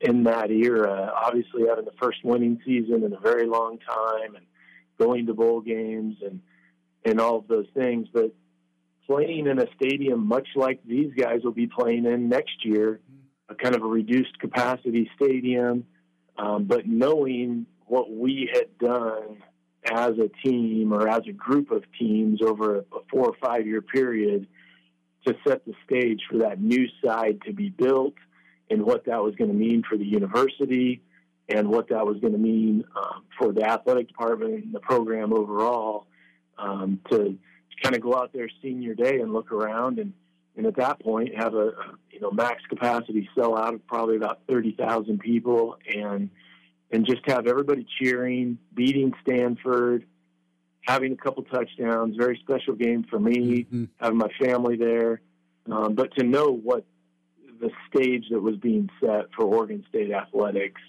in that era. Obviously, having the first winning season in a very long time and going to bowl games and all of those things. But playing in a stadium much like these guys will be playing in next year, a kind of a reduced capacity stadium, but knowing what we had done as a team or as a group of teams over a 4 or 5 year period to set the stage for that new side to be built and what that was going to mean for the university and what that was going to mean for the athletic department and the program overall, to kind of go out there senior day and look around and at that point have a max capacity sellout of probably about 30,000 people and just have everybody cheering, beating Stanford, having a couple touchdowns, very special game for me, having my family there. But to know what the stage that was being set for Oregon State athletics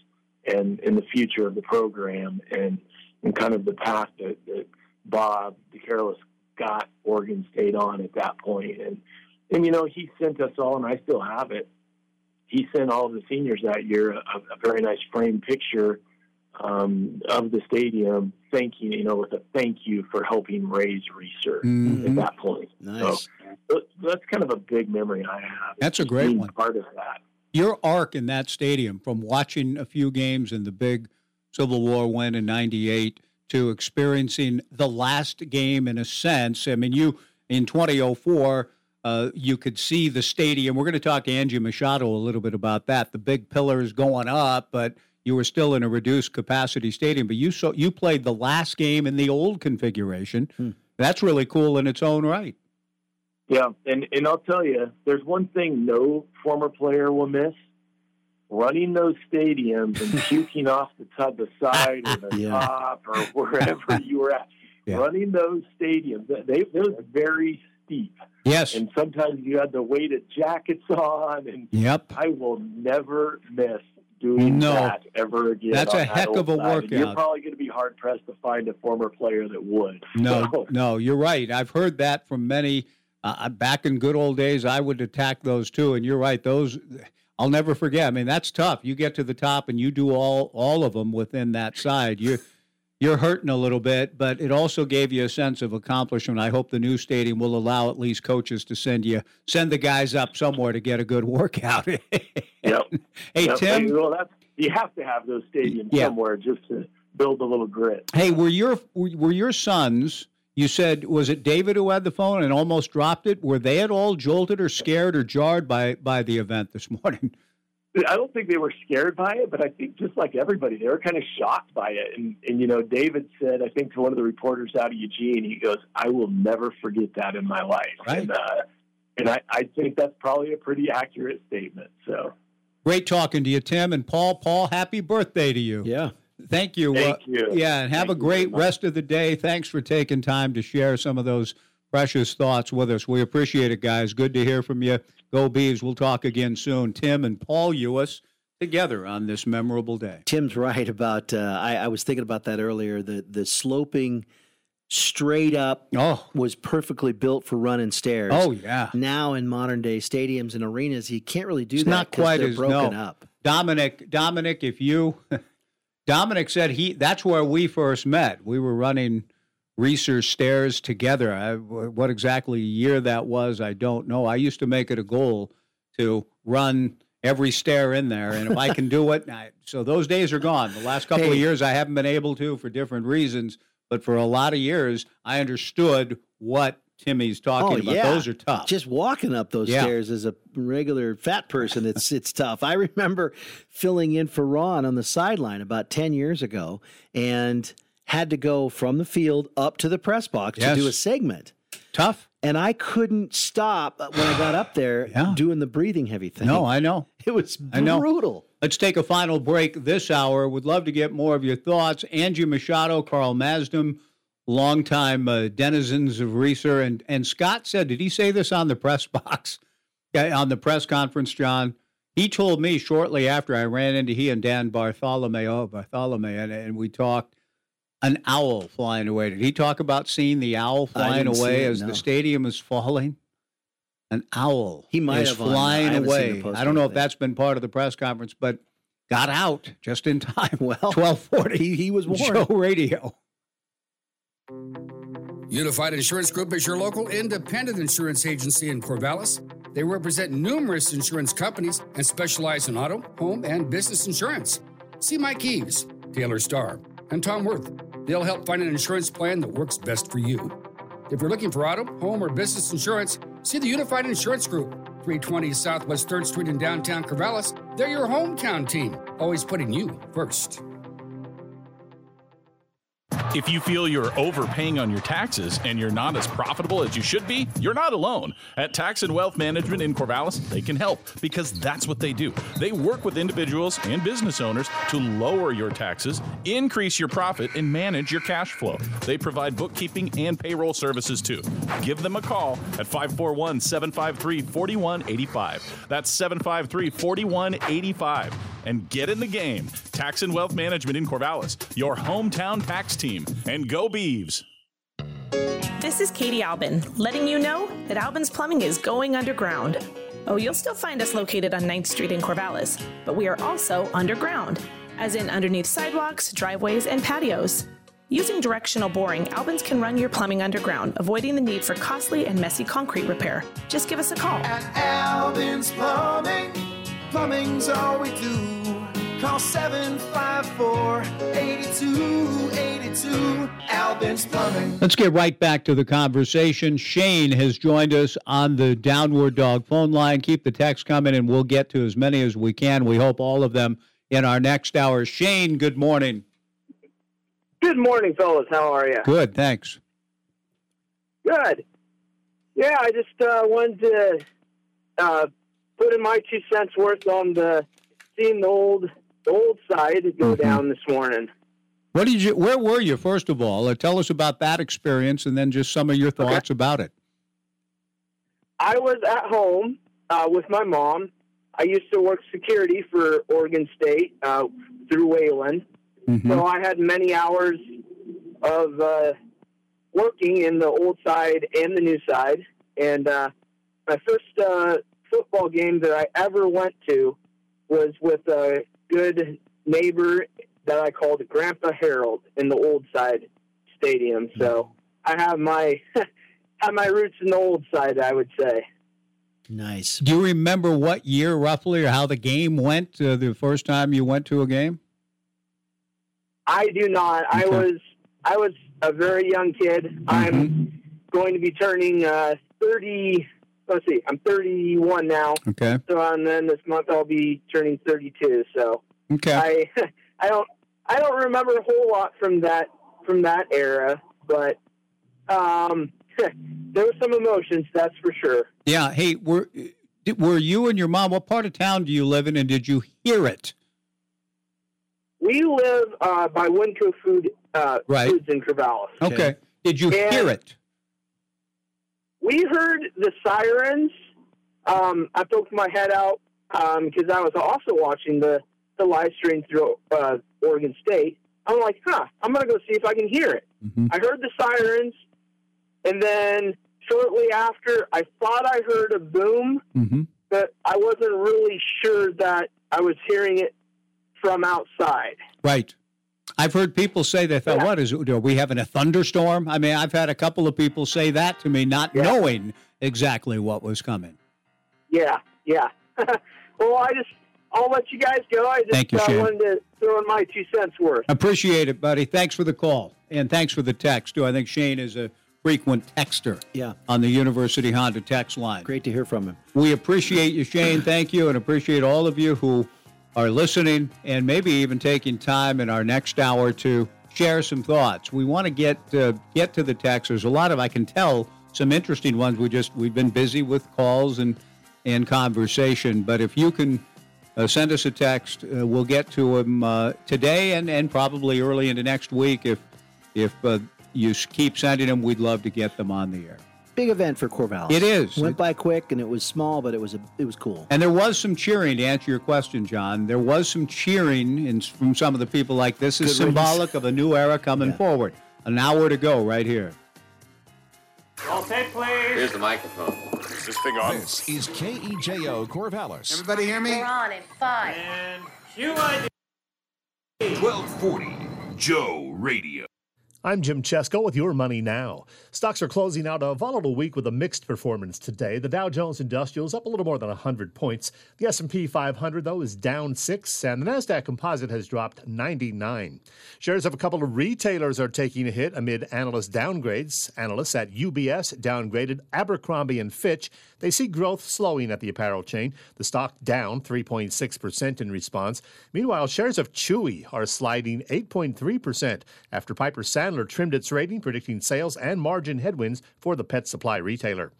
and in the future of the program and kind of the path that Bob DeCarlos got Oregon State on at that point. And he sent us all, and I still have it, he sent all of the seniors that year a very nice framed picture of the stadium, thanking, with a thank you for helping raise Reser at that point. Nice. So that's kind of a big memory I have. That's a great one. Part of that. Your arc in that stadium from watching a few games in the big Civil War win in 98 to experiencing the last game in a sense. I mean, you in 2004, you could see the stadium. We're going to talk to Angie Machado a little bit about that. The big pillars going up, but you were still in a reduced capacity stadium. But you played the last game in the old configuration. That's really cool in its own right. Yeah, and I'll tell you, there's one thing no former player will miss: running those stadiums and puking off the side or the top or wherever you were at. Yeah. Running those stadiums, they were very steep. Yes. And sometimes you had the weighted jackets on. And I will never miss doing that ever again. That's a heck of a workout. You're probably going to be hard-pressed to find a former player that would. No, you're right. I've heard that from many. Back in good old days, I would attack those too. And you're right. Those, I'll never forget. I mean, that's tough. You get to the top and you do all of them within that side. You're hurting a little bit, but it also gave you a sense of accomplishment. I hope the new stadium will allow at least coaches to send the guys up somewhere to get a good workout. Hey, Tim. Well, you have to have those stadiums somewhere just to build a little grit. Hey, were your sons, you said, was it David who had the phone and almost dropped it? Were they at all jolted or scared or jarred by the event this morning? I don't think they were scared by it, but I think just like everybody, they were kind of shocked by it. And David said, I think to one of the reporters out of Eugene, he goes, "I will never forget that in my life." Right. And I think that's probably a pretty accurate statement. So great talking to you, Tim. And Paul, happy birthday to you. Yeah. Thank you. Thank you. Yeah. And have a great rest of the day. Thanks for taking time to share some of those precious thoughts with us. We appreciate it, guys. Good to hear from you. Go Beavs. We'll talk again soon. Tim and Paul Euhus together on this memorable day. Tim's right about, I was thinking about that earlier, the sloping straight up was perfectly built for running stairs. Oh, yeah. Now in modern-day stadiums and arenas, you can't really do that because they're broken up. Dominic, if you... Dominic said that's where we first met. We were running... Reser stairs together. What exactly year that was, I don't know. I used to make it a goal to run every stair in there, and if I can do it, so those days are gone. The last couple of years I haven't been able to for different reasons, but for a lot of years I understood what Timmy's talking about. Yeah. Those are tough. Just walking up those stairs as a regular fat person, it's tough. I remember filling in for Ron on the sideline about 10 years ago, and had to go from the field up to the press box to do a segment. Tough. And I couldn't stop when I got up there doing the breathing heavy thing. No, I know. It was brutal. Let's take a final break this hour. Would love to get more of your thoughts. Angie Machado, Carl Maasdam, longtime denizens of Reser. And Scott said, did he say this on the press box, on the press conference, John? He told me shortly after I ran into he and Dan Bartholomew, and we talked, an owl flying away. Did he talk about seeing the owl flying away as the stadium is falling? An owl he might have flying away. I don't know if that's been part of the press conference, but got out just in time. Well, 12:40. He was warned. Joe Radio. Unified Insurance Group is your local independent insurance agency in Corvallis. They represent numerous insurance companies and specialize in auto, home, and business insurance. See Mike Eves, Taylor Starr, and Tom Worth. They'll help find an insurance plan that works best for you. If you're looking for auto, home, or business insurance, see the Unified Insurance Group, 320 Southwest 3rd Street in downtown Corvallis. They're your hometown team, always putting you first. If you feel you're overpaying on your taxes and you're not as profitable as you should be, you're not alone. At Tax and Wealth Management in Corvallis, they can help because that's what they do. They work with individuals and business owners to lower your taxes, increase your profit, and manage your cash flow. They provide bookkeeping and payroll services too. Give them a call at 541-753-4185. That's 753-4185. And get in the game. Tax and Wealth Management in Corvallis, your hometown tax team. And go Beavs! This is Katie Albin, letting you know that Albin's Plumbing is going underground. Oh, you'll still find us located on 9th Street in Corvallis, but we are also underground, as in underneath sidewalks, driveways, and patios. Using directional boring, Albin's can run your plumbing underground, avoiding the need for costly and messy concrete repair. Just give us a call. At Albin's Plumbing, plumbing's all we do. Call 754-8282, Albin's Plumbing. Let's get right back to the conversation. Shane has joined us on the Downward Dog phone line. Keep the texts coming, and we'll get to as many as we can. We hope all of them in our next hour. Shane, good morning. Good morning, fellas. How are you? Good, thanks. Good. Yeah, I just wanted to put in my 2 cents worth on seeing the old side go down this morning. Where were you, first of all? Tell us about that experience and then just some of your thoughts about it. I was at home with my mom. I used to work security for Oregon State through Wayland. Mm-hmm. So I had many hours of working in the old side and the new side. And my first football game that I ever went to was with a good neighbor that I called Grandpa Harold in the old side stadium. So I have my roots in the old side, I would say. Nice. Do you remember what year roughly or how the game went the first time you went to a game? I do not. Okay. I was a very young kid. Mm-hmm. I'm going to be turning 30. Let's see, I'm 31 now. Okay. So and then this month I'll be turning 32. So okay. I don't remember a whole lot from that era, but there were some emotions, that's for sure. Yeah. Hey, were you and your mom? What part of town do you live in, and did you hear it? We live by Winco Food Foods in Corvallis. Okay. Did you hear it? We heard the sirens. I poked my head out because I was also watching the live stream through Oregon State. I'm like, I'm going to go see if I can hear it. Mm-hmm. I heard the sirens, and then shortly after, I thought I heard a boom, mm-hmm. but I wasn't really sure that I was hearing it from outside. Right. I've heard people say they thought, what is it? Are we having a thunderstorm? I mean, I've had a couple of people say that to me, not knowing exactly what was coming. Yeah. Well, I'll let you guys go. I just Thank you, Shane. Wanted to throw in my 2 cents worth. Appreciate it, buddy. Thanks for the call, and thanks for the text, too. I think Shane is a frequent texter on the University Honda text line. Great to hear from him. We appreciate you, Shane. Thank you, and appreciate all of you who are listening and maybe even taking time in our next hour to share some thoughts. We want to get to the text. There's a lot of, I can tell, some interesting ones. We've been busy with calls and conversation, but if you can send us a text, we'll get to them today and probably early into next week if You keep sending them. We'd love to get them on the air. Big event for Corvallis. It is. Went by quick, and it was small, but it was cool. And there was some cheering, to answer your question, John. There was some cheering from some of the people like, this is good symbolic riddance. Of a new era coming forward. An hour to go right here. All tape, please. Here's the microphone. Is this thing on? This is KEJO Corvallis. Everybody hear me? We're on in 5. And QID. 1240 Joe Radio. I'm Jim Chesko with Your Money Now. Stocks are closing out a volatile week with a mixed performance today. The Dow Jones Industrial is up a little more than 100 points. The S&P 500, though, is down 6, and the NASDAQ Composite has dropped 99. Shares of a couple of retailers are taking a hit amid analyst downgrades. Analysts at UBS downgraded Abercrombie & Fitch. They see growth slowing at the apparel chain. The stock down 3.6% in response. Meanwhile, shares of Chewy are sliding 8.3% after Piper Sandler trimmed its rating, predicting sales and margin headwinds for the pet supply retailer.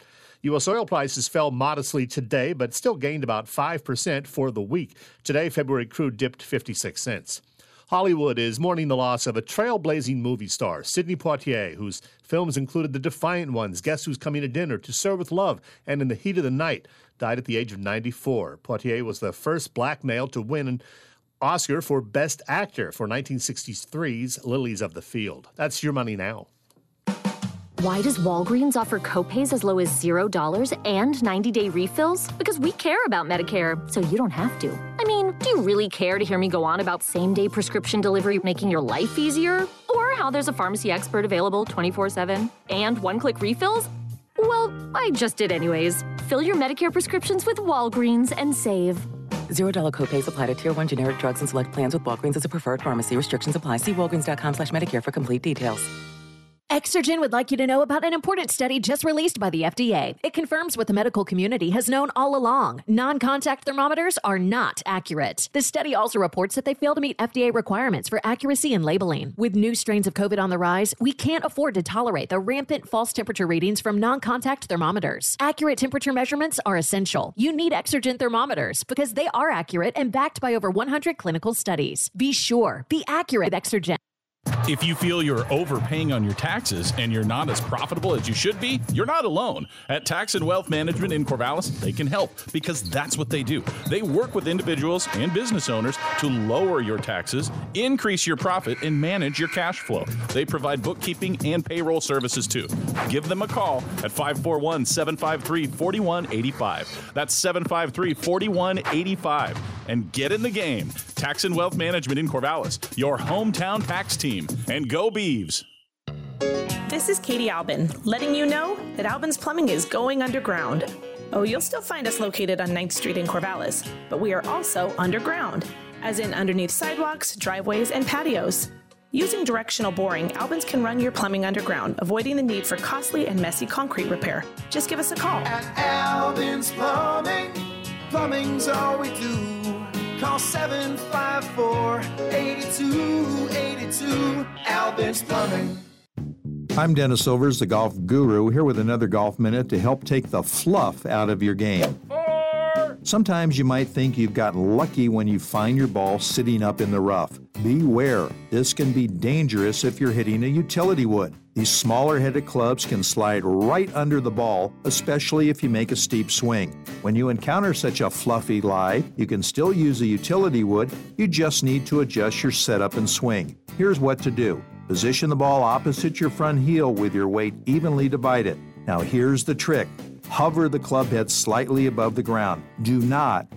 U.S. oil prices fell modestly today, but still gained about 5% for the week. Today, February crude dipped 56 cents. Hollywood is mourning the loss of a trailblazing movie star, Sidney Poitier, whose films included The Defiant Ones, Guess Who's Coming to Dinner, To Serve with Love, and In the Heat of the Night, died at the age of 94. Poitier was the first black male to win an Oscar for Best Actor for 1963's Lilies of the Field. That's Your Money Now. Why does Walgreens offer copays as low as $0 and 90-day refills? Because we care about Medicare, so you don't have to. I mean, do you really care to hear me go on about same-day prescription delivery making your life easier? Or how there's a pharmacy expert available 24/7 and one-click refills? Well, I just did anyways. Fill your Medicare prescriptions with Walgreens and save. $0 copays apply to Tier 1 generic drugs and select plans with Walgreens as a preferred pharmacy. Restrictions apply. See Walgreens.com/Medicare for complete details. Exergen would like you to know about an important study just released by the FDA. It confirms what the medical community has known all along. Non-contact thermometers are not accurate. The study also reports that they fail to meet FDA requirements for accuracy and labeling. With new strains of COVID on the rise, we can't afford to tolerate the rampant false temperature readings from non-contact thermometers. Accurate temperature measurements are essential. You need Exergen thermometers because they are accurate and backed by over 100 clinical studies. Be sure, be accurate with Exergen. If you feel you're overpaying on your taxes and you're not as profitable as you should be, you're not alone. At Tax and Wealth Management in Corvallis, they can help because that's what they do. They work with individuals and business owners to lower your taxes, increase your profit, and manage your cash flow. They provide bookkeeping and payroll services too. Give them a call at 541-753-4185. That's 753-4185. And get in the game. Tax and Wealth Management in Corvallis, your hometown tax team. And go Beavs! This is Katie Albin, letting you know that Albin's Plumbing is going underground. Oh, you'll still find us located on 9th Street in Corvallis, but we are also underground, as in underneath sidewalks, driveways, and patios. Using directional boring, Albin's can run your plumbing underground, avoiding the need for costly and messy concrete repair. Just give us a call. At Albin's Plumbing, plumbing's all we do. Call 754-8282, Albin's Plumbing. I'm Dennis Silvers, the golf guru, here with another golf minute to help take the fluff out of your game. Sometimes you might think you've gotten lucky when you find your ball sitting up in the rough. Beware, this can be dangerous if you're hitting a utility wood. These smaller-headed clubs can slide right under the ball, especially if you make a steep swing. When you encounter such a fluffy lie, you can still use a utility wood. You just need to adjust your setup and swing. Here's what to do. Position the ball opposite your front heel with your weight evenly divided. Now here's the trick. Hover the club head slightly above the ground. Do not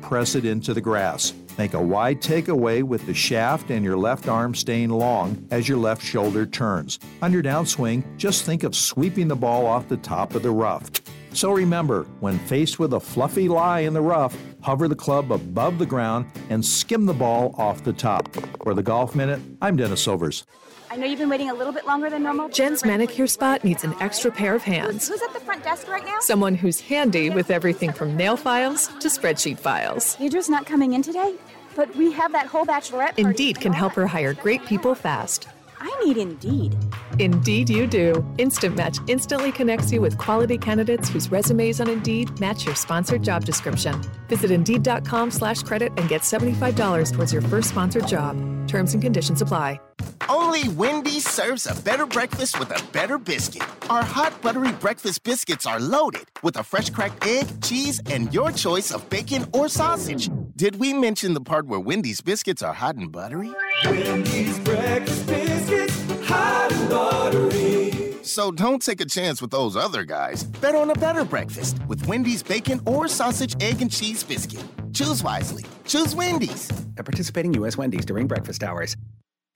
press it into the grass. Make a wide takeaway with the shaft and your left arm staying long as your left shoulder turns. On your downswing, just think of sweeping the ball off the top of the rough. So remember, when faced with a fluffy lie in the rough, hover the club above the ground and skim the ball off the top. For the Golf Minute, I'm Dennis Silvers. I know you've been waiting a little bit longer than normal. Jen's manicure spot needs an extra pair of hands. Who's at the front desk right now? Someone who's handy with everything from nail files to spreadsheet files. Deidre's not coming in today, but we have that whole bachelorette party. Indeed can help her hire great people fast. I need Indeed. Indeed you do. Instant Match instantly connects you with quality candidates whose resumes on Indeed match your sponsored job description. Visit Indeed.com/credit and get $75 towards your first sponsored job. Terms and conditions apply. Only Wendy's serves a better breakfast with a better biscuit. Our hot, buttery breakfast biscuits are loaded with a fresh cracked egg, cheese, and your choice of bacon or sausage. Did we mention the part where Wendy's biscuits are hot and buttery? Wendy's breakfast biscuits, hot and buttery. So don't take a chance with those other guys. Bet on a better breakfast with Wendy's bacon or sausage, egg, and cheese biscuit. Choose wisely. Choose Wendy's. At participating U.S. Wendy's during breakfast hours.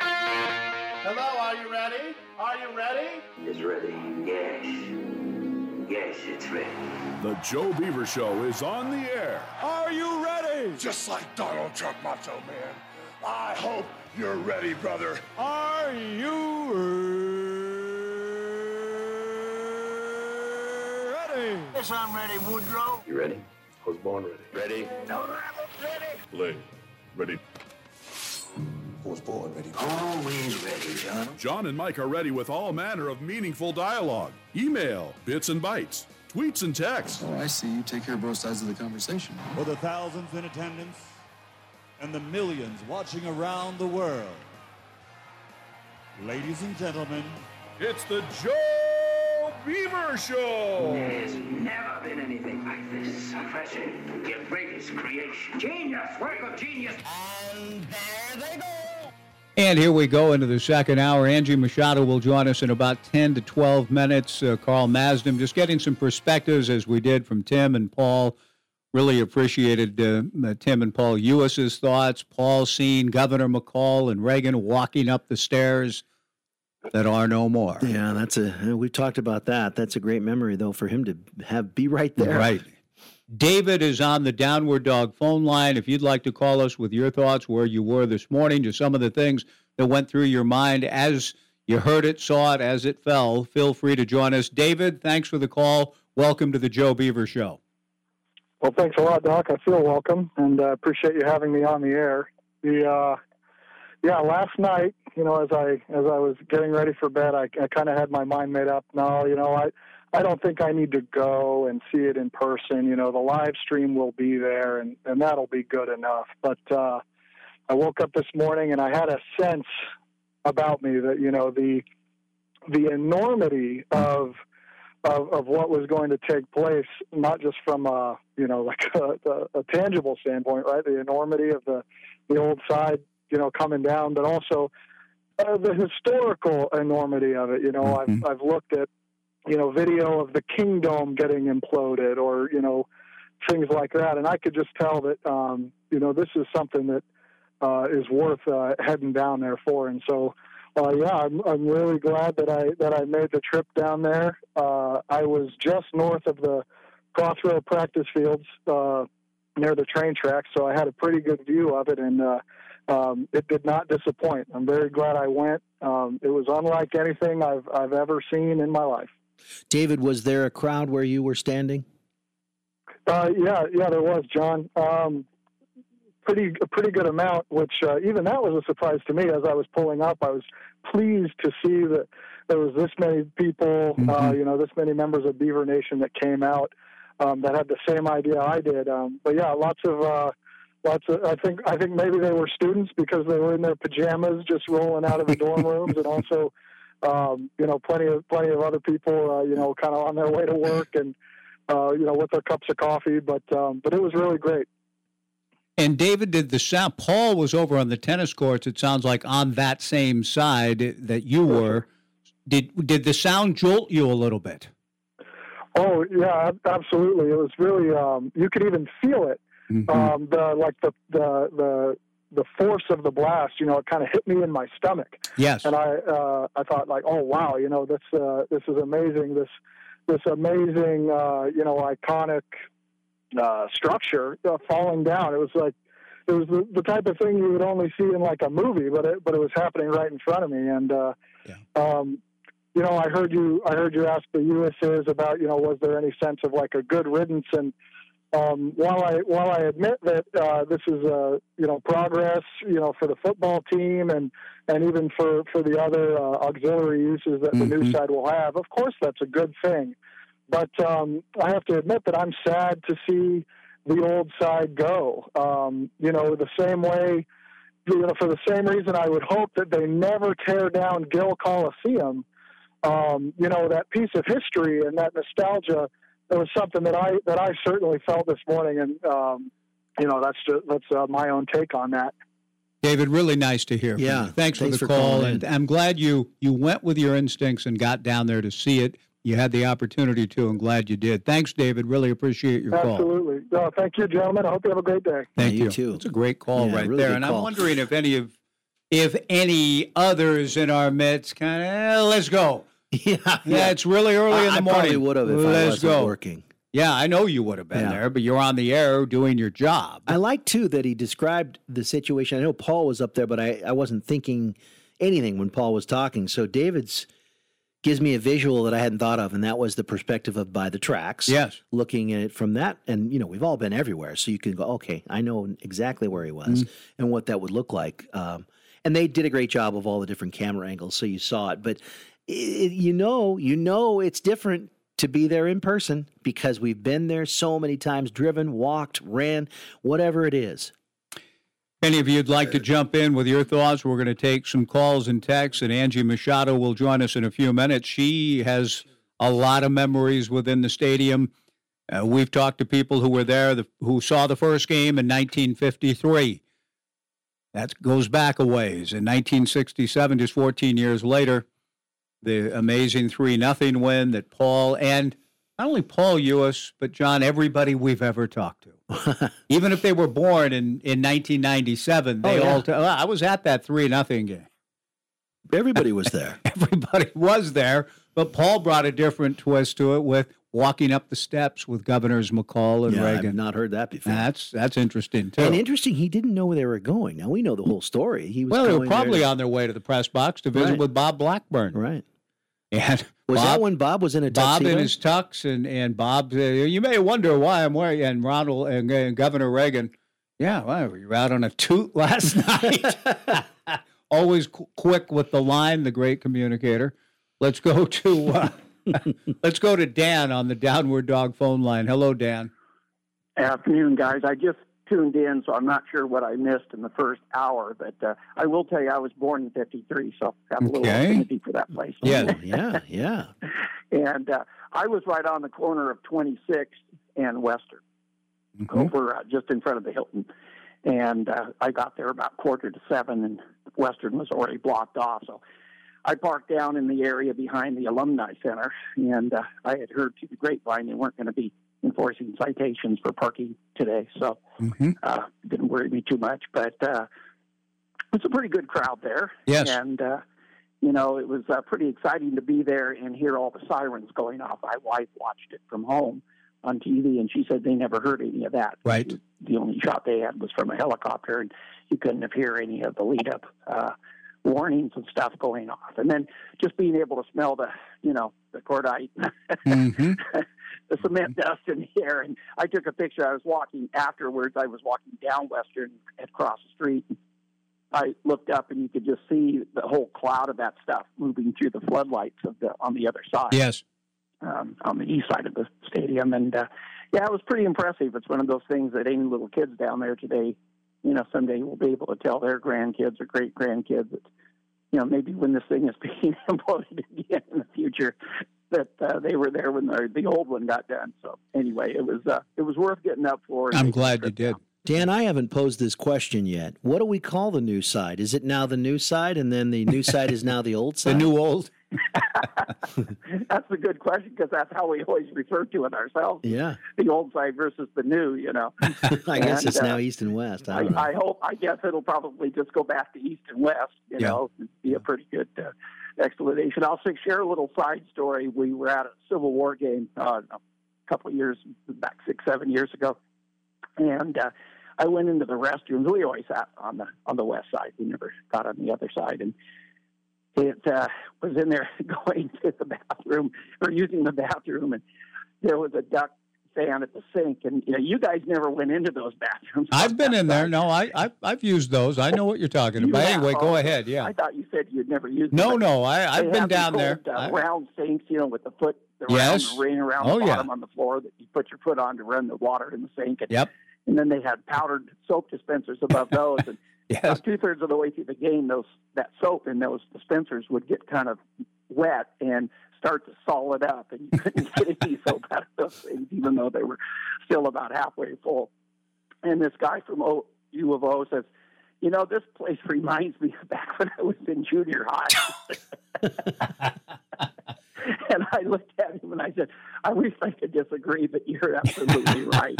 Hello, are you ready? Are you ready? It's ready. Yes. Yes, it's ready. The Joe Beaver Show is on the air. Are you ready? Just like Donald Trump, Macho Man. I hope you're ready, brother. Are you ready? Yes, I'm ready, Woodrow. You ready? I was born ready. Ready? No, I was ready. Lay. Ready. Was born ready. Always ready, John. John and Mike are ready with all manner of meaningful dialogue, email, bits and bytes, tweets and texts. Oh, I see. You take care of both sides of the conversation. For the thousands in attendance and the millions watching around the world, ladies and gentlemen, it's the Joe Beaver Show. There's never been anything like this. Refreshing. The greatest creation. Genius. Work of genius. And there they go. And here we go into the second hour. Angie Machado will join us in about 10 to 12 minutes. Carl Maasdam, just getting some perspectives as we did from Tim and Paul. Really appreciated Tim and Paul Euhus's thoughts. Paul seeing Governor McCall and Reagan walking up the stairs that are no more. Yeah, we've talked about that. That's a great memory, though, for him to be right there. Right. David is on the Downward Dog phone line. If you'd like to call us with your thoughts, where you were this morning, to some of the things that went through your mind as you heard it, saw it, as it fell, feel free to join us. David, thanks for the call. Welcome to the Joe Beaver Show. Well, thanks a lot, Doc. I feel welcome, and I appreciate you having me on the air. Last night, as I was getting ready for bed, I kind of had my mind made up. No, I don't think I need to go and see it in person. The live stream will be there, and that'll be good enough. But I woke up this morning, and I had a sense about me that, the enormity of what was going to take place, not just from a tangible standpoint, right, the enormity of the old side, coming down, but also the historical enormity of it. Mm-hmm. I've looked at, video of the kingdom getting imploded or, things like that. And I could just tell that, this is something that is worth heading down there for. And so, I'm really glad that I made the trip down there. I was just north of the Crossroad practice fields near the train tracks, so I had a pretty good view of it, and it did not disappoint. I'm very glad I went. It was unlike anything I've ever seen in my life. David, was there a crowd where you were standing? Yeah, there was, John. A pretty good amount, which even that was a surprise to me. As I was pulling up, I was pleased to see that there was this many people, mm-hmm. This many members of Beaver Nation that came out that had the same idea I did. But yeah, lots of. I think maybe they were students because they were in their pajamas, just rolling out of the dorm rooms, and also. Plenty of other people, kind of on their way to work and, with their cups of coffee, but it was really great. And David, Paul was over on the tennis courts. It sounds like on that same side that you were, did the sound jolt you a little bit? Oh yeah, absolutely. It was really, you could even feel it. Mm-hmm. The force of the blast, it kind of hit me in my stomach. Yes. And I thought like, oh wow, this is amazing. This amazing, iconic, structure falling down. It was like, it was the type of thing you would only see in like a movie, but it was happening right in front of me. And, I heard you ask the USAs about, was there any sense of like a good riddance? And, while I admit that this is progress, for the football team and even for the other auxiliary uses that mm-hmm. the new side will have, of course that's a good thing. But I have to admit that I'm sad to see the old side go. The same way you know, for the same reason I would hope that they never tear down Gill Coliseum. You know, that piece of history and that nostalgia, that was something that I certainly felt this morning. And, you know, that's my own take on that. David, really nice to hear. Yeah. From you. Thanks for the call. And I'm glad you went with your instincts and got down there to see it. You had the opportunity to, and glad you did. Thanks, David. Really appreciate your call. Absolutely. No, thank you, gentlemen. I hope you have a great day. Thank you. It's a great call right there. And call. I'm wondering if any others in our midst kind of, let's go. Yeah, it's really early in the morning. I probably would have if I wasn't working. Yeah, I know you would have been there, but you're on the air doing your job. I like, too, that he described the situation. I know Paul was up there, but I wasn't thinking anything when Paul was talking. So David's gives me a visual that I hadn't thought of, and that was the perspective of by the tracks. Yes. Looking at it from that, and, you know, we've all been everywhere, so you can go, okay, I know exactly where he was and what that would look like. And they did a great job of all the different camera angles, so you saw it. But, you know it's different to be there in person because we've been there so many times, driven, walked, ran, whatever it is. Any of you would like to jump in with your thoughts, we're going to take some calls and texts, and Angie Machado will join us in a few minutes. She has a lot of memories within the stadium. We've talked to people who were there, who saw the first game in 1953. That goes back a ways. In 1967, just 14 years later, the amazing 3-0 win that Paul and not only Paul Euhus, but John, everybody we've ever talked to. Even if they were born in 1997, they all I was at that 3-0 game. Everybody was there. Everybody was there, but Paul brought a different twist to it with walking up the steps with Governors McCall and Reagan. I've not heard that before. That's interesting, too. And interesting, he didn't know where they were going. Now, we know the whole story. They were probably on their way to the press box to visit with Bob Blackburn. Right. And was that when Bob was in a tuxedo? Bob in his tux, and Bob, you may wonder why I'm wearing, and Ronald and Governor Reagan, were you out on a toot last night? Always quick with the line, the great communicator. Let's go to Dan on the Downward Dog phone line. Hello, Dan. Afternoon, guys. I just tuned in, so I'm not sure what I missed in the first hour, but I will tell you I was born in 53, so I've got a little affinity for that place. Yeah. And I was right on the corner of 26th and Western, over just in front of the Hilton. And I got there about 6:45, and Western was already blocked off, so I parked down in the area behind the Alumni Center, and I had heard through the grapevine they weren't going to be enforcing citations for parking today, so didn't worry me too much. But it's a pretty good crowd there, and you know, it was pretty exciting to be there and hear all the sirens going off. My wife watched it from home on TV, and she said they never heard any of that. Right, the only shot they had was from a helicopter, and you couldn't hear any of the lead-up warnings and stuff going off. And then just being able to smell the, you know, the cordite. The cement dust in the air, and I took a picture. I was walking afterwards. I was walking down Western across the street. I looked up, and you could just see the whole cloud of that stuff moving through the floodlights on the other side. Yes, on the east side of the stadium, and it was pretty impressive. It's one of those things that any little kids down there today, you know, someday will be able to tell their grandkids or great grandkids that, you know, maybe when this thing is being imploded again in the future, that they were there when the old one got done. So anyway, it was worth getting up for. I'm glad you did. Dan, I haven't posed this question yet. What do we call the new side? Is it now the new side, and then the new side is now the old side? The new old? That's a good question, because that's how we always refer to it ourselves. Yeah. The old side versus the new, you know. I guess it's now east and west. I don't know. I guess it'll probably just go back to east and west, you know. It'd be a pretty good explanation. I'll share a little side story. We were at a Civil War game a couple of years back, 6-7 years ago, and I went into the restrooms. We always sat on the west side. We never got on the other side, and it was in there going to the bathroom or using the bathroom, and there was a duck fan at the sink, and you know, you guys never went into those bathrooms. I've been in there. No, I've used those. I know what you're talking about. Anyway, go ahead. Yeah. I thought you said you'd never used them. No, I've been down there. Round sinks, you know, with the foot, the ring around the bottom on the floor that you put your foot on to run the water in the sink. And then they had powdered soap dispensers above those, and Yes. 2/3 of the way through the game, that soap in those dispensers would get kind of wet and start to solid up, and you couldn't get any soap out of those things, even though they were still about halfway full. And this guy from U of O says, you know, this place reminds me of back when I was in junior high. And I looked at him and I said, I wish I could disagree, but you're absolutely right.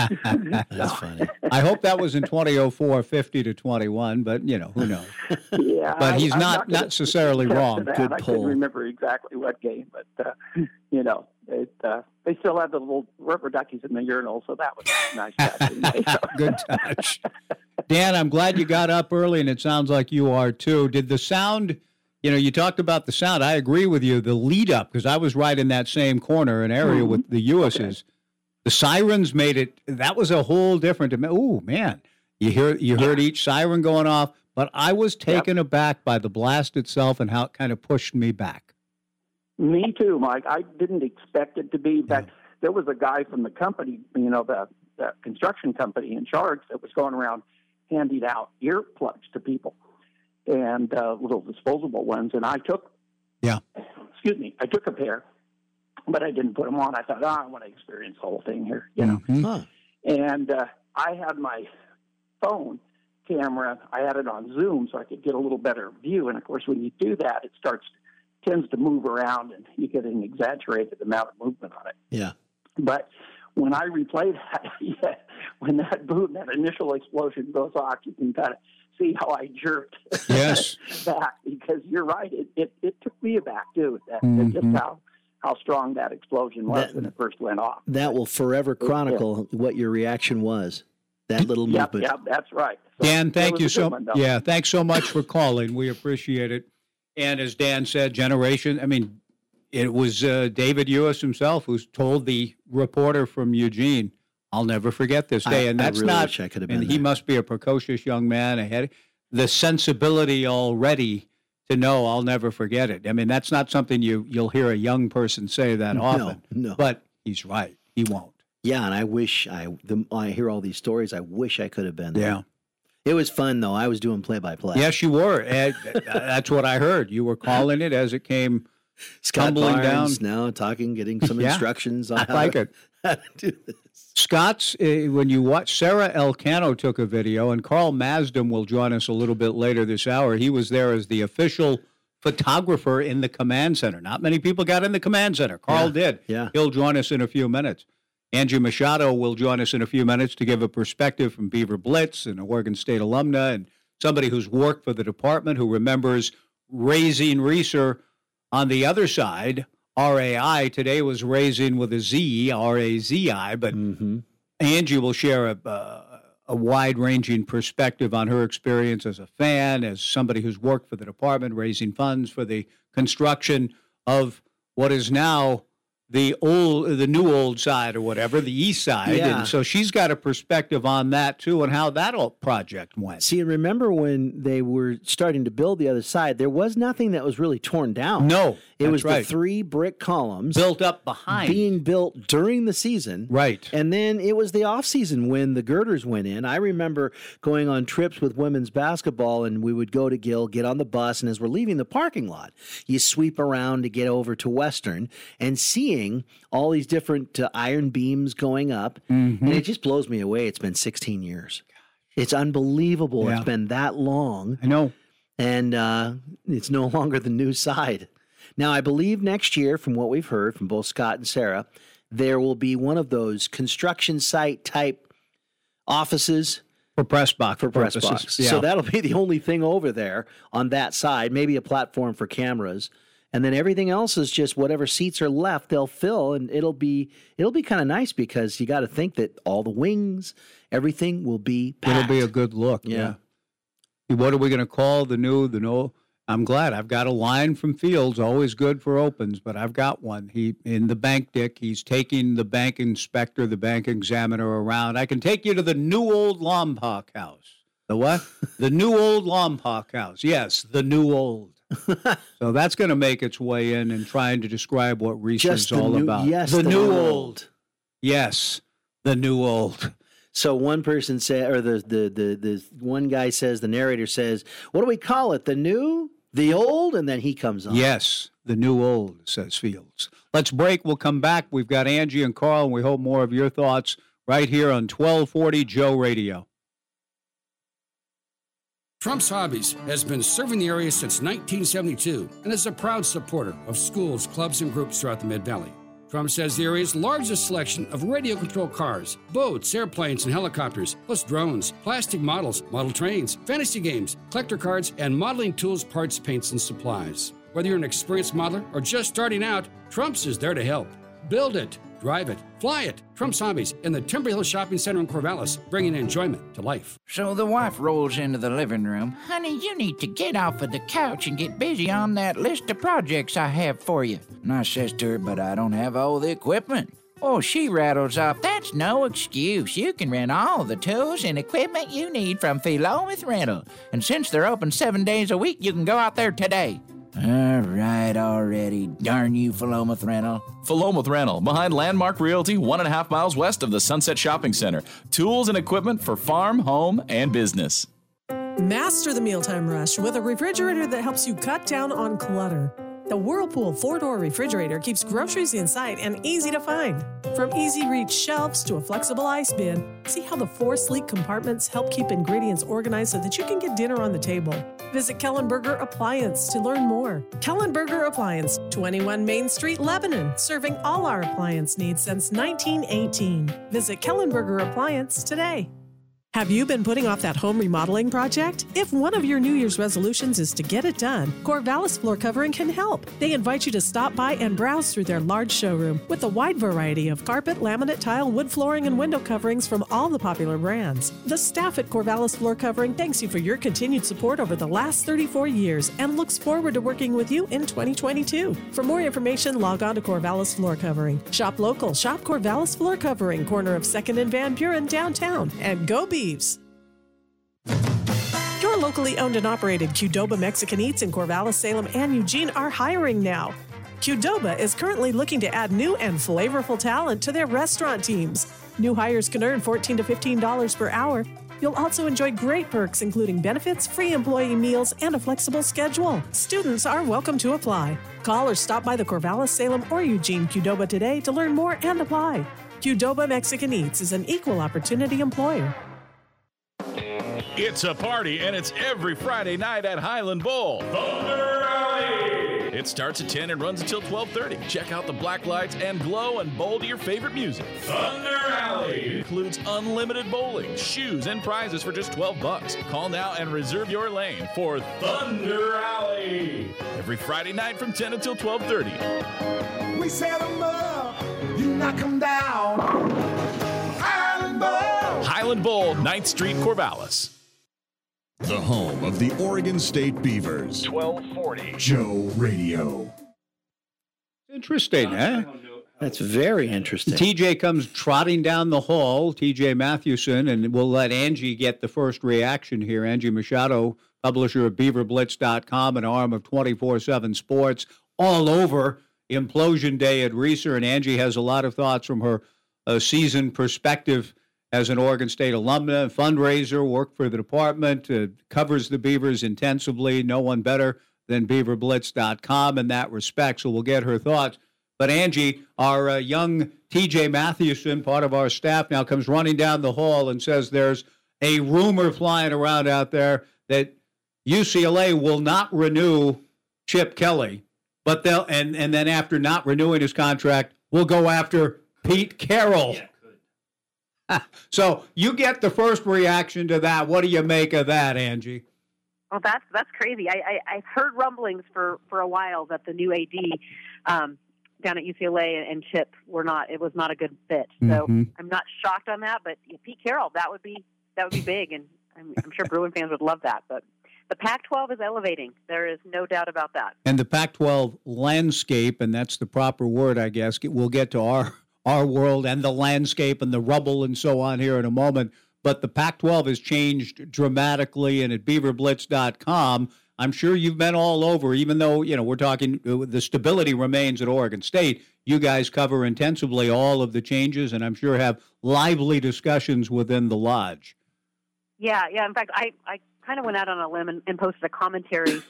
That's funny. I hope that was in 2004, 50-21, but, you know, who knows? Yeah, but he's not necessarily wrong. Good I couldn't remember exactly what game, but, you know, they still have the little rubber duckies in the urinal, so that was a nice touch. Good touch. Dan, I'm glad you got up early, and it sounds like you are too. Did the sound... You know, you talked about the sound. I agree with you. The lead up, because I was right in that same corner and area with the Euhus's. Okay. The sirens made it. That was a whole different. Oh man, you heard each siren going off. But I was taken aback by the blast itself and how it kind of pushed me back. Me too, Mike. I didn't expect it to be. But there was a guy from the company, you know, the construction company in charge that was going around handing out earplugs to people. And little disposable ones, and I took a pair, but I didn't put them on. I thought, I want to experience the whole thing here, you know. Mm-hmm. Huh. And I had my phone camera. I had it on zoom so I could get a little better view. And of course, when you do that, it tends to move around, and you get an exaggerated amount of movement on it. Yeah. But when I replay that, when that boom, that initial explosion goes off, you can kind of see how I jerked back, because you're right. It took me aback too. Just how strong that explosion was when it first went off. That will forever chronicle what your reaction was. That little movement. Yeah, that's right. So Dan, thank you so much. Yeah, thanks so much for calling. We appreciate it. And as Dan said, generation. I mean, it was David Euhus himself who told the reporter from Eugene, I'll never forget this day. And that's he must be a precocious young man. I had the sensibility already to know I'll never forget it. I mean, that's not something you'll hear a young person say that often. No. But he's right. He won't. Yeah, and I wish I hear all these stories. I wish I could have been there. Yeah. It was fun, though. I was doing play-by-play. Yes, you were. That's what I heard. You were calling it as it came tumbling down. Scott Barnes now talking, getting some instructions on how to do this. Scott's, when you watch, Sarah Elcano took a video, and Carl Maasdam will join us a little bit later this hour. He was there as the official photographer in the command center. Not many people got in the command center. Carl did. Yeah. He'll join us in a few minutes. Angie Machado will join us in a few minutes to give a perspective from Beaver Blitz and Oregon State alumna and somebody who's worked for the department who remembers raising Reser on the other side. RAI today was raising with a Z, RAZI, but Angie will share a wide-ranging perspective on her experience as a fan, as somebody who's worked for the department, raising funds for the construction of what is now the new old side or whatever, the east side. Yeah. And so she's got a perspective on that, too, and how that old project went. See, remember when they were starting to build the other side, there was nothing that was really torn down. No, it was the three brick columns. Built up behind. Being built during the season. Right. And then it was the off-season when the girders went in. I remember going on trips with women's basketball, and we would go to Gill, get on the bus, and as we're leaving the parking lot, you sweep around to get over to Western and seeing all these different iron beams going up, and it just blows me away. It's been 16 years. Gosh. It's unbelievable. Yeah. It's been that long. I know. And it's no longer the new side. Now, I believe next year, from what we've heard from both Scott and Sarah, there will be one of those construction site type offices. For press box. Yeah. So that'll be the only thing over there on that side, maybe a platform for cameras. And then everything else is just whatever seats are left, they'll fill, and it'll be kind of nice because you got to think that all the wings, everything will be packed. It'll be a good look. Yeah. What are we going to call the new? I'm glad I've got a line from Fields, always good for opens, but I've got one. He in the bank, Dick. He's taking the bank inspector, the bank examiner around. I can take you to the new old Lompoc house. The what? The new old Lompoc house. Yes, the new old. So that's going to make its way in and trying to describe what Reser is all about. Yes, the new old. Yes, the new old. So one person said, or the one guy says, the narrator says, what do we call it? The new, the old? And then he comes on. Yes, the new old, says Fields. Let's break. We'll come back. We've got Angie and Carl, and we hope more of your thoughts right here on 1240 Joe Radio. Trump's Hobbies has been serving the area since 1972 and is a proud supporter of schools, clubs, and groups throughout the Mid-Valley. Trump's has the area's largest selection of radio-controlled cars, boats, airplanes, and helicopters, plus drones, plastic models, model trains, fantasy games, collector cards, and modeling tools, parts, paints, and supplies. Whether you're an experienced modeler or just starting out, Trump's is there to help. Build it, drive it, fly it. Trump's Hobbies in the Timberhill Shopping Center in Corvallis, bringing enjoyment to life. So the wife rolls into the living room. Honey, you need to get off of the couch and get busy on that list of projects I have for you. And I says to her, but I don't have all the equipment. Oh, she rattles off, that's no excuse. You can rent all the tools and equipment you need from Philomath Rental. And since they're open 7 days a week, you can go out there today. All right, already. Darn you, Philomath Rental. Philomath Rental, behind Landmark Realty, 1.5 miles west of the Sunset Shopping Center. Tools and equipment for farm, home, and business. Master the mealtime rush with a refrigerator that helps you cut down on clutter. The Whirlpool 4-door refrigerator keeps groceries in sight and easy to find. From easy-reach shelves to a flexible ice bin, see how the 4 sleek compartments help keep ingredients organized so that you can get dinner on the table. Visit Kellenberger Appliance to learn more. Kellenberger Appliance, 21 Main Street, Lebanon, serving all our appliance needs since 1918. Visit Kellenberger Appliance today. Have you been putting off that home remodeling project? If one of your New Year's resolutions is to get it done, Corvallis Floor Covering can help. They invite you to stop by and browse through their large showroom with a wide variety of carpet, laminate tile, wood flooring, and window coverings from all the popular brands. The staff at Corvallis Floor Covering thanks you for your continued support over the last 34 years and looks forward to working with you in 2022. For more information, log on to Corvallis Floor Covering. Shop local, shop Corvallis Floor Covering, corner of 2nd and Van Buren downtown, and go be your locally owned and operated Qdoba Mexican Eats in Corvallis, Salem, and Eugene are hiring now. Qdoba is currently looking to add new and flavorful talent to their restaurant teams. New hires can earn $14 to $15 per hour. You'll also enjoy great perks, including benefits, free employee meals, and a flexible schedule. Students are welcome to apply. Call or stop by the Corvallis, Salem, or Eugene Qdoba today to learn more and apply. Qdoba Mexican Eats is an equal opportunity employer. It's a party, and it's every Friday night at Highland Bowl. Thunder Alley! It starts at 10 and runs until 12:30. Check out the black lights and glow and bowl to your favorite music. Thunder Alley! Includes unlimited bowling, shoes, and prizes for just $12. Call now and reserve your lane for Thunder Alley. Every Friday night from 10 until 12:30. We set them up, you knock them down. Highland Bowl! Highland Bowl, 9th Street, Corvallis. The home of the Oregon State Beavers. 1240 Joe Radio. Interesting, eh? That's very interesting. TJ comes trotting down the hall, TJ Mathewson, and we'll let Angie get the first reaction here. Angie Machado, publisher of BeaverBlitz.com, an arm of 24/7 Sports, all over Implosion Day at Reser. And Angie has a lot of thoughts from her season perspective. As an Oregon State alumna, fundraiser, worked for the department, covers the Beavers intensively. No one better than BeaverBlitz.com in that respect, so we'll get her thoughts. But Angie, our young TJ Mathewson, part of our staff now, comes running down the hall and says there's a rumor flying around out there that UCLA will not renew Chip Kelly, but they'll and then after not renewing his contract, we'll go after Pete Carroll. Yeah. So you get the first reaction to that. What do you make of that, Angie? Well, that's crazy. I've heard rumblings for a while that the new AD down at UCLA and Chip were not. It was not a good fit. So I'm not shocked on that. But Pete Carroll, that would be big, and I'm sure Bruin fans would love that. But the Pac-12 is elevating. There is no doubt about that. And the Pac-12 landscape, and that's the proper word, I guess. We'll get to our world and the landscape and the rubble and so on here in a moment. But the Pac-12 has changed dramatically, and at BeaverBlitz.com, I'm sure you've been all over, even though, you know, we're talking the stability remains at Oregon State. You guys cover intensively all of the changes and I'm sure have lively discussions within the lodge. Yeah. In fact, I kind of went out on a limb and posted a commentary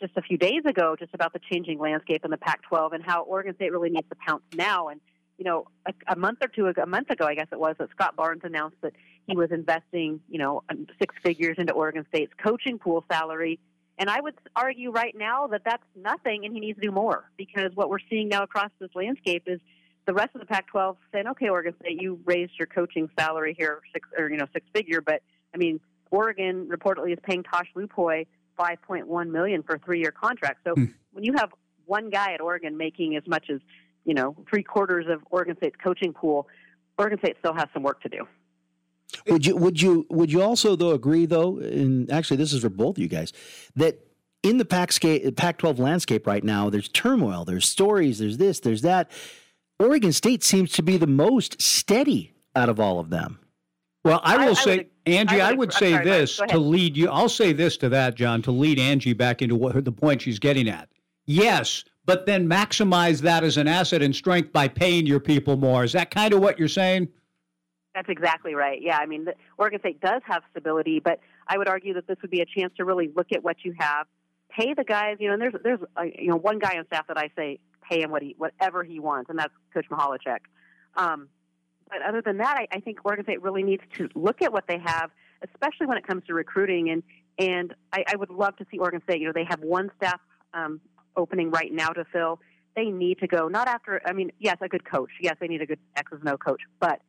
just a few days ago just about the changing landscape in the Pac-12 and how Oregon State really needs to pounce now. And, you know, a month ago, I guess it was, that Scott Barnes announced that he was investing, you know, 6 figures into Oregon State's coaching pool salary. And I would argue right now that that's nothing and he needs to do more, because what we're seeing now across this landscape is the rest of the Pac-12 saying, okay, Oregon State, you raised your coaching salary here, six figure. But, I mean, Oregon reportedly is paying Tosh Lupoy $5.1 million for a 3-year contract. So when you have one guy at Oregon making as much as, you know, 3/4 of Oregon State's coaching pool, Oregon State still has some work to do. Would you also though agree though, and actually this is for both of you guys, that in the Pac-12 landscape right now, there's turmoil, there's stories, there's this, there's that. Oregon State seems to be the most steady out of all of them. Well, I'll say this to that, John, to lead Angie back into the point she's getting at. Yes, but then maximize that as an asset and strength by paying your people more. Is that kind of what you're saying? That's exactly right. Yeah, I mean, Oregon State does have stability, but I would argue that this would be a chance to really look at what you have, pay the guys. You know, and there's one guy on staff that I say pay him whatever he wants, and that's Coach Mihalichek. But other than that, I think Oregon State really needs to look at what they have, especially when it comes to recruiting. And I would love to see Oregon State. You know, they have one staff opening right now to fill. They need to go not after. I mean, yes, a good coach. Yes, they need a good X's and O coach, but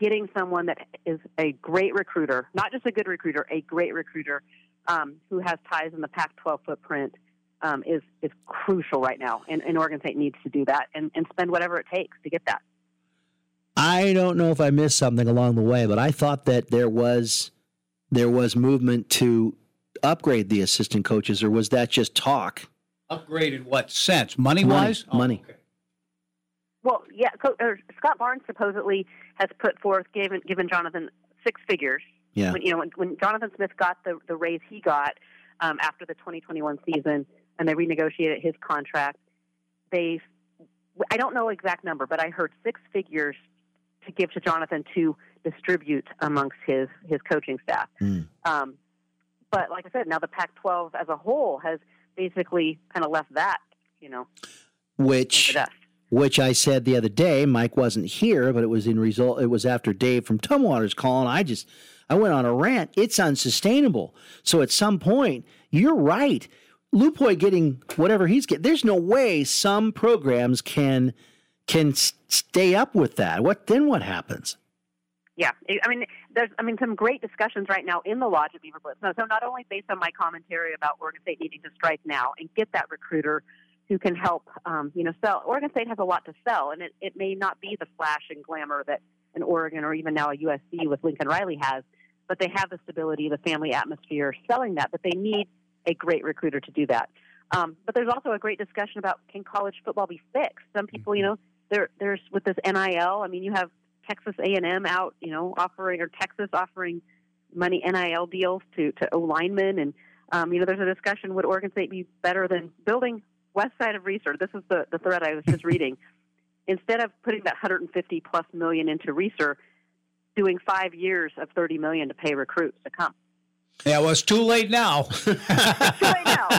getting someone that is a great recruiter, not just a good recruiter, a great recruiter who has ties in the Pac-12 footprint is crucial right now. And Oregon State needs to do that and spend whatever it takes to get that. I don't know if I missed something along the way, but I thought that there was movement to upgrade the assistant coaches, or was that just talk? Upgrade in what sense? Money-wise? Money. Oh, okay. Well, yeah, Scott Barnes supposedly has put forth, given Jonathan 6 figures. Yeah. When Jonathan Smith got the raise he got after the 2021 season and they renegotiated his contract, I don't know exact number, but I heard 6 figures to give to Jonathan to distribute amongst his coaching staff. Mm. But like I said, now the Pac-12 as a whole has basically kind of left that, you know, which I said the other day. Mike wasn't here, but it was after Dave from Tumwater's calling. I went on a rant. It's unsustainable. So at some point, you're right. Lupoy getting whatever he's getting. There's no way some programs can stay up with that. What happens? Yeah, I mean, there's some great discussions right now in the lodge at Beaver Blitz. So not only based on my commentary about Oregon State needing to strike now and get that recruiter who can help, sell. Oregon State has a lot to sell, and it may not be the flash and glamour that an Oregon or even now a USC with Lincoln Riley has, but they have the stability, the family atmosphere, selling that. But they need a great recruiter to do that. But there's also a great discussion about, can college football be fixed? Some people, there's with this NIL. I mean, you have Texas A&M out, offering money NIL deals to O linemen, and there's a discussion: would Oregon State be better than building west side of Reser? This is the thread I was just reading. Instead of putting that $150+ million into Reser, doing 5 years of $30 million to pay recruits to come. Yeah, well, it's too late now. It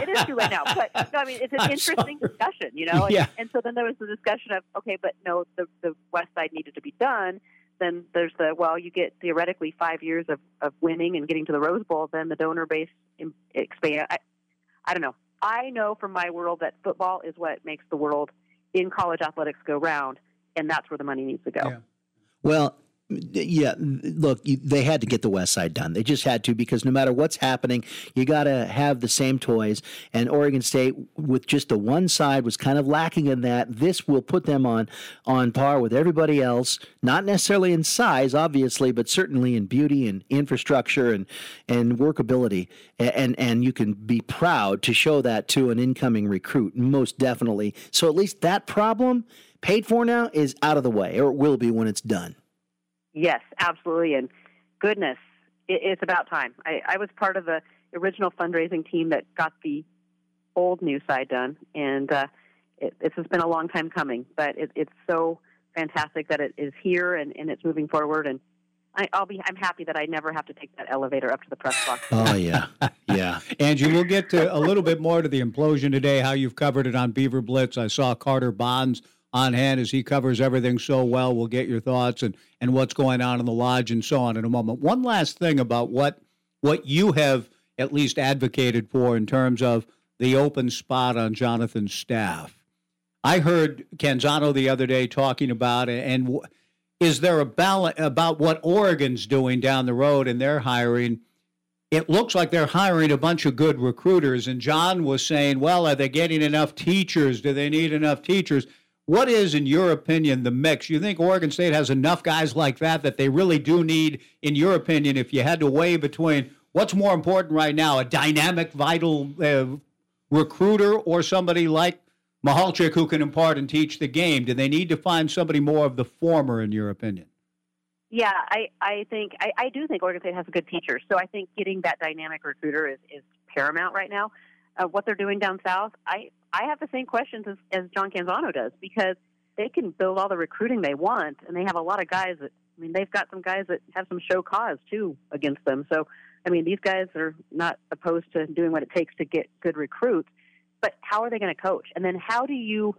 is too late now. But no, I mean, it's an interesting discussion, Yeah. And so then there was the discussion of, okay, but no, the west side needed to be done. Then there's you get theoretically 5 years of winning and getting to the Rose Bowl. Then the donor base expand. I don't know. I know from my world that football is what makes the world in college athletics go round, and that's where the money needs to go. Yeah. Well, yeah, look, they had to get the west side done. They just had to, because no matter what's happening, you got to have the same toys. And Oregon State, with just the one side, was kind of lacking in that. This will put them on par with everybody else, not necessarily in size, obviously, but certainly in beauty and infrastructure and workability. And you can be proud to show that to an incoming recruit, most definitely. So at least that problem, paid for now, is out of the way, or it will be when it's done. Yes, absolutely, and goodness, it's about time. I was part of the original fundraising team that got the old new side done, and it's just been a long time coming, but it's so fantastic that it is here and it's moving forward, and I'm happy that I never have to take that elevator up to the press box. Oh, yeah. Yeah. Angie, we'll get to a little bit more to the implosion today, how you've covered it on Beaver Blitz. I saw Carter Bonds on hand as he covers everything so well. We'll get your thoughts and what's going on in the lodge and so on in a moment. One last thing about what you have at least advocated for in terms of the open spot on Jonathan's staff. I heard Canzano the other day talking about it, and is there a balance about what Oregon's doing down the road in their hiring? It looks like they're hiring a bunch of good recruiters, and John was saying, well, are they getting enough teachers? Do they need enough teachers? What is, in your opinion, the mix? You think Oregon State has enough guys like that they really do need, in your opinion, if you had to weigh between what's more important right now, a dynamic, vital recruiter or somebody like Mihalczyk who can impart and teach the game? Do they need to find somebody more of the former, in your opinion? Yeah, I do think Oregon State has a good teacher. So I think getting that dynamic recruiter is paramount right now. What they're doing down south, I have the same questions as John Canzano does, because they can build all the recruiting they want, and they have a lot of guys that, I mean, they've got some guys that have some show cause, too, against them. So, I mean, these guys are not opposed to doing what it takes to get good recruits. But how are they going to coach? And then how do you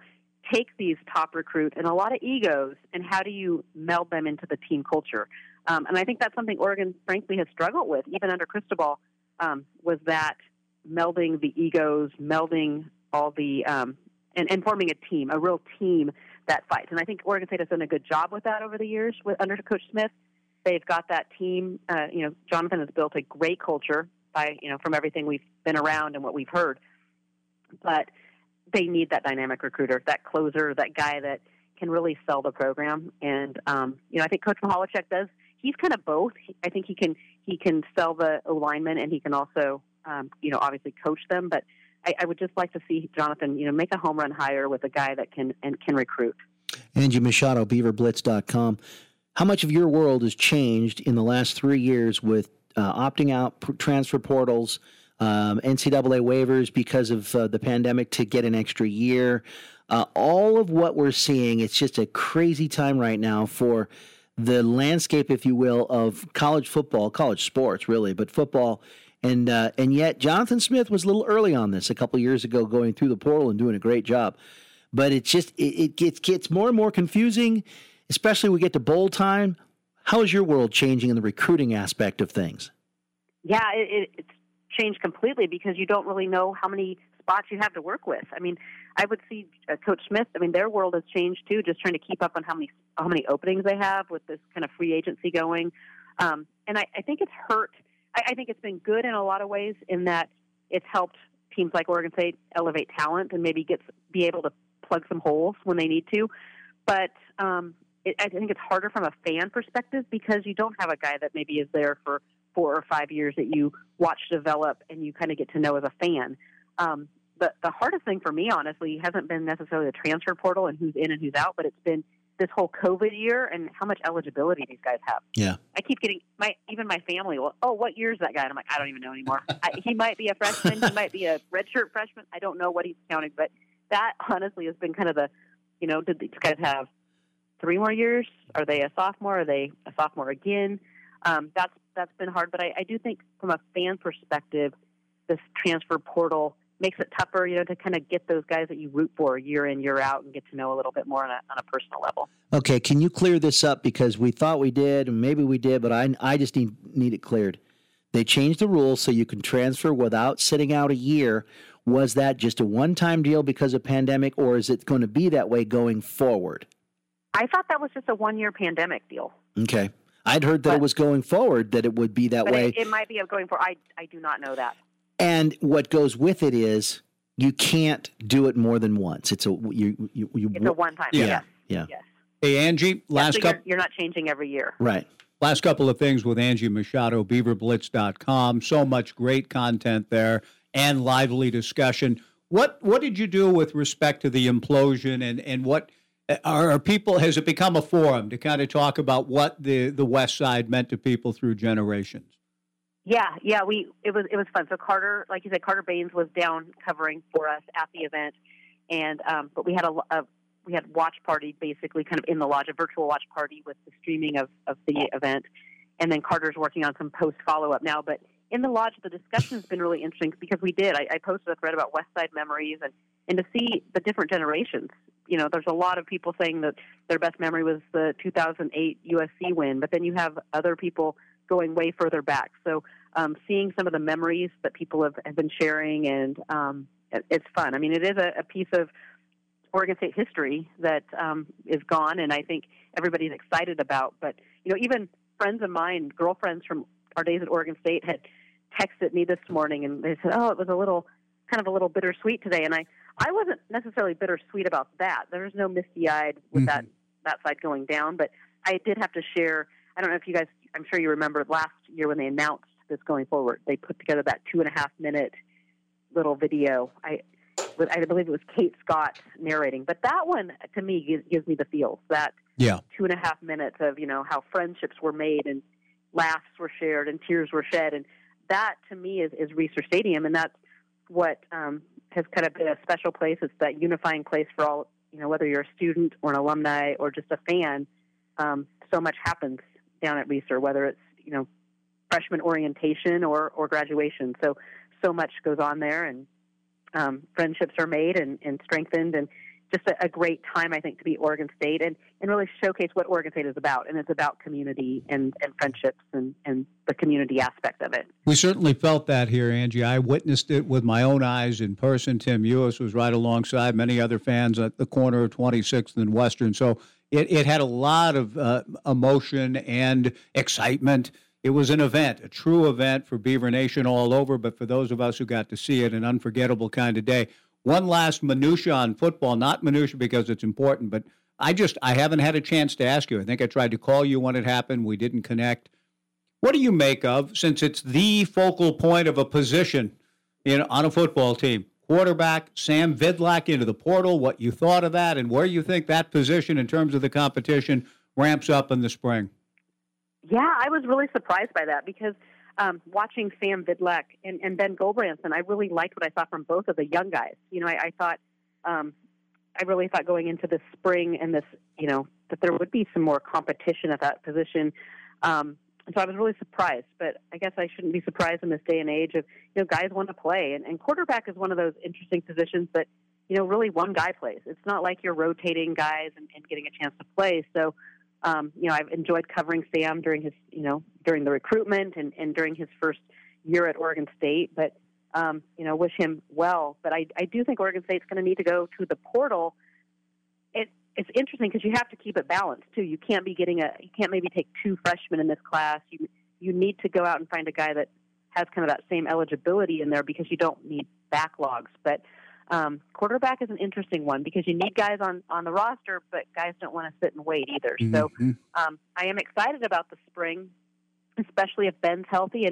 take these top recruits and a lot of egos, and how do you meld them into the team culture? And I think that's something Oregon, frankly, has struggled with, even under Cristobal, was that melding the egos, melding all the and forming a team, a real team that fights. And I think Oregon State has done a good job with that over the years under Coach Smith. They've got that team. Jonathan has built a great culture from everything we've been around and what we've heard. But they need that dynamic recruiter, that closer, that guy that can really sell the program. And, I think Coach Mihalczyk does. He's kind of both. I think he can sell the linemen, and he can also, obviously coach them. But I would just like to see Jonathan, make a home run hire with a guy that can recruit. Angie Machado, BeaverBlitz.com. How much of your world has changed in the last 3 years with opting out, transfer portals, NCAA waivers because of the pandemic to get an extra year? All of what we're seeing, it's just a crazy time right now for the landscape, if you will, of college football, college sports really, but football. And yet Jonathan Smith was a little early on this a couple years ago, going through the portal and doing a great job. But it's just it gets more and more confusing, especially we get to bowl time. How is your world changing in the recruiting aspect of things? Yeah, it's changed completely, because you don't really know how many spots you have to work with. I mean, I would see Coach Smith. I mean, their world has changed too, just trying to keep up on how many openings they have with this kind of free agency going. And I think it's hurt. I think it's been good in a lot of ways, in that it's helped teams like Oregon State elevate talent and maybe be able to plug some holes when they need to. But I think it's harder from a fan perspective, because you don't have a guy that maybe is there for 4 or 5 years that you watch develop and you kind of get to know as a fan. But the hardest thing for me, honestly, hasn't been necessarily the transfer portal and who's in and who's out, but it's been this whole COVID year and how much eligibility these guys have. Yeah. I keep getting even my family, well, oh, what year is that guy? And I'm like, I don't even know anymore. He might be a freshman. He might be a redshirt freshman. I don't know what he's counting, but that honestly has been kind of the, did these guys have 3 more years? Are they a sophomore? Are they a sophomore again? That's been hard, but I do think from a fan perspective, this transfer portal makes it tougher, to kind of get those guys that you root for year in, year out, and get to know a little bit more on a personal level. Okay, can you clear this up? Because we thought we did, and maybe we did, but I just need it cleared. They changed the rules so you can transfer without sitting out a year. Was that just a one-time deal because of pandemic, or is it going to be that way going forward? I thought that was just a one-year pandemic deal. Okay. I'd heard that it was going forward, that it would be that way. It might be going forward. I do not know that. And what goes with it is you can't do it more than once. It's a one-time. Yeah. Yes. Yeah. Yes. Hey, Angie, last couple. You're not changing every year. Right. Last couple of things with Angie Machado, BeaverBlitz.com. So much great content there and lively discussion. What did you do with respect to the implosion and what – are people? Has it become a forum to kind of talk about what the West Side meant to people through generations? Yeah, it was fun. So Carter, like you said, Carter Baines was down covering for us at the event, and but we had a watch party basically, kind of in the lodge, a virtual watch party with the streaming of the event, and then Carter's working on some post follow up now. But in the lodge, the discussion's been really interesting because I posted a thread about West Side memories and to see the different generations. You know, there's a lot of people saying that their best memory was the 2008 USC win, but then you have other people going way further back. So seeing some of the memories that people have been sharing, and it's fun. I mean, it is a piece of Oregon State history that is gone, and I think everybody's excited about. But, you know, even friends of mine, girlfriends from our days at Oregon State had texted me this morning, and they said, oh, it was a little bittersweet today. And I wasn't necessarily bittersweet about that. There was no misty-eyed with mm-hmm. that side going down, but I did have to share. I don't know if you guys, I'm sure you remember last year when they announced this going forward, they put together that 2.5-minute little video. I believe it was Kate Scott narrating, but that one to me gives me the feels. That 2.5 minutes of, you know, how friendships were made and laughs were shared and tears were shed, and that to me is Reser Stadium, and that's what has kind of been a special place. It's that unifying place for all, you know, whether you're a student or an alumni or just a fan. So much happens down at Reser, whether it's, you know, freshman orientation or graduation. So much goes on there, and friendships are made and strengthened, and just a great time, I think, to be Oregon State and really showcase what Oregon State is about. And it's about community and friendships and the community aspect of it. We certainly felt that here, Angie. I witnessed it with my own eyes in person. Tim Euhus was right alongside many other fans at the corner of 26th and Western. So it had a lot of emotion and excitement. It was an event, a true event for Beaver Nation all over, but for those of us who got to see it, an unforgettable kind of day. One last minutia on football, not minutia because it's important, but I haven't had a chance to ask you. I think I tried to call you when it happened. We didn't connect. What do you make of, since it's the focal point of a position on a football team, quarterback Sam Vidlak into the portal, what you thought of that, and where you think that position in terms of the competition ramps up in the spring? Yeah, I was really surprised by that because watching Sam Vidlak and Ben Goldbranson, I really liked what I saw from both of the young guys. You know, I thought, I really thought going into this spring and this, you know, that there would be some more competition at that position. So I was really surprised, but I guess I shouldn't be surprised in this day and age of, you know, guys want to play. And quarterback is one of those interesting positions that, you know, really one guy plays. It's not like you're rotating guys and getting a chance to play. So, you know, I've enjoyed covering Sam during his, you know, during the recruitment and during his first year at Oregon State, but, you know, wish him well. But I do think Oregon State's going to need to go to the portal. It's interesting because you have to keep it balanced too. You can't be you can't maybe take two freshmen in this class. You need to go out and find a guy that has kind of that same eligibility in there because you don't need backlogs. But quarterback is an interesting one because you need guys on the roster, but guys don't want to sit and wait either. Mm-hmm. So I am excited about the spring, especially if Ben's healthy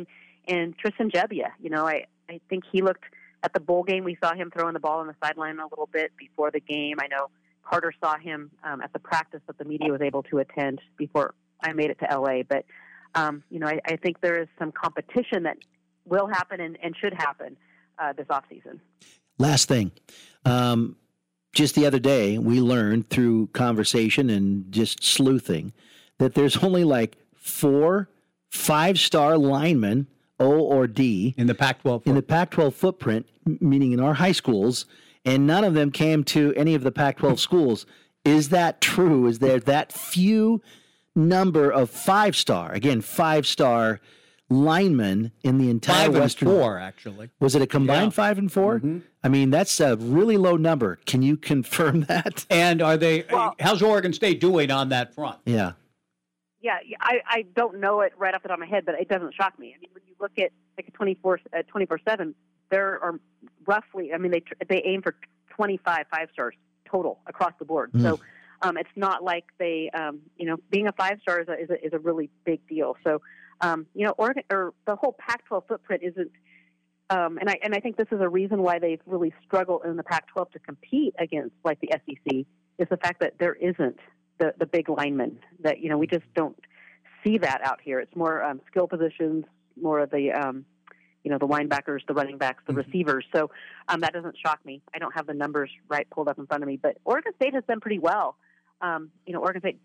and Tristan Jebbia. You know, I think he looked at the bowl game. We saw him throwing the ball on the sideline a little bit before the game. I know Carter saw him at the practice that the media was able to attend before I made it to L.A. But, you know, I think there is some competition that will happen and should happen this offseason. Last thing, just the other day, we learned through conversation and just sleuthing that there's only like 4 5-star linemen, O or D, in the Pac-12 footprint, meaning in our high schools, and none of them came to any of the Pac-12 schools. Is that true? Is there that few number of 5-star linemen in the entire Western? 5 and 4, actually. Was it a combined 5 and 4? Mm-hmm. I mean, that's a really low number. Can you confirm that? And are they? Well, how's Oregon State doing on that front? Yeah. Yeah, I don't know it right off the top of my head, but it doesn't shock me. I mean, when you look at like 24/7, there are roughly. I mean, they aim for 25 5-stars total across the board. Mm. So it's not like they, you know, being a 5-star is a really big deal. So. You know, Oregon, or the whole Pac-12 footprint isn't, and I think this is a reason why they've really struggled in the Pac-12 to compete against, like, the SEC, is the fact that there isn't the big lineman. That, you know, we just don't see that out here. It's more skill positions, more of the, you know, the linebackers, the running backs, the receivers. So that doesn't shock me. I don't have the numbers right pulled up in front of me, but Oregon State has done pretty well. You know, Oregon State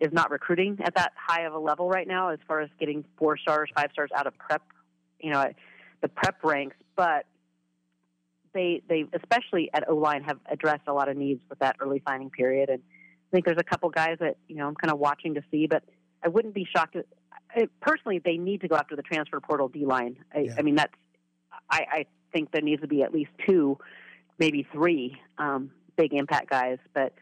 is not recruiting at that high of a level right now as far as getting 4 stars, 5 stars out of prep, you know, the prep ranks, but they especially at O-line have addressed a lot of needs with that early signing period. And I think there's a couple guys that, you know, I'm kind of watching to see, but I wouldn't be shocked. Personally, they need to go after the transfer portal D-line. I mean, that's, I think there needs to be at least 2, maybe 3 big impact guys, but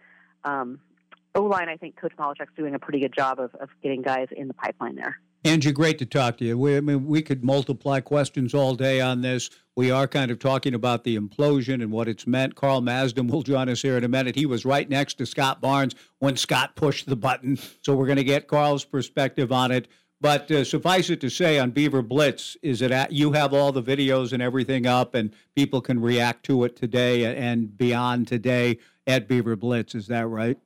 O-line, I think Coach Malachek's doing a pretty good job of getting guys in the pipeline there. Angie, great to talk to you. I mean, we could multiply questions all day on this. We are kind of talking about the implosion and what it's meant. Carl Maasdam will join us here in a minute. He was right next to Scott Barnes when Scott pushed the button, so we're going to get Carl's perspective on it. But suffice it to say, on Beaver Blitz, is it at, you have all the videos and everything up, and people can react to it today and beyond today at Beaver Blitz. Is that right?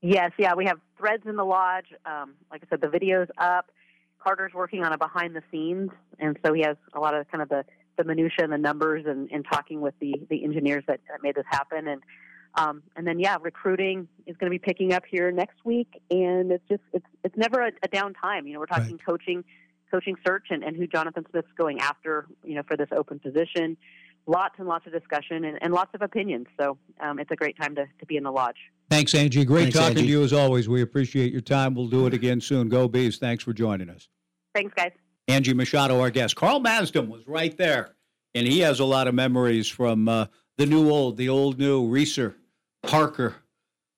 Yes, yeah. We have threads in the lodge. Like I said, the video's up. Carter's working on a behind-the-scenes, and so he has a lot of kind of the minutia and the numbers and talking with the engineers that made this happen. And then, yeah, recruiting is going to be picking up here next week, and it's just it's never a down time. You know, we're talking right. coaching search and who Jonathan Smith's going after, you know, for this open position. Lots and lots of discussion and lots of opinions, so it's a great time to be in the lodge. Thanks, Angie. Great talking to you as always. We appreciate your time. We'll do it again soon. Go Bees. Thanks for joining us. Thanks, guys. Angie Machado, our guest. Carl Maasdam was right there, and he has a lot of memories from the old new, Reser, Parker.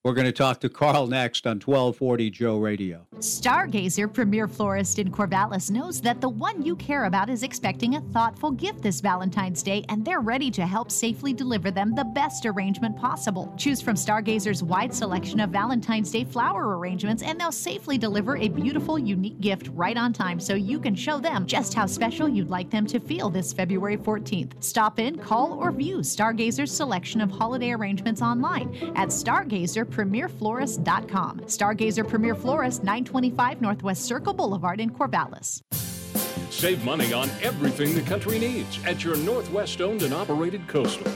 We're going to talk to Carl next on 1240 Joe Radio. Stargazer Premier Florist in Corvallis knows that the one you care about is expecting a thoughtful gift this Valentine's Day, and they're ready to help safely deliver them the best arrangement possible. Choose from Stargazer's wide selection of Valentine's Day flower arrangements, and they'll safely deliver a beautiful, unique gift right on time so you can show them just how special you'd like them to feel this February 14th. Stop in, call, or view Stargazer's selection of holiday arrangements online at StargazerPremierFlorist.com. Stargazer Premier Florist, 925 Northwest Circle Boulevard in Corvallis. Save money on everything the country needs at your Northwest-owned and operated Coastal.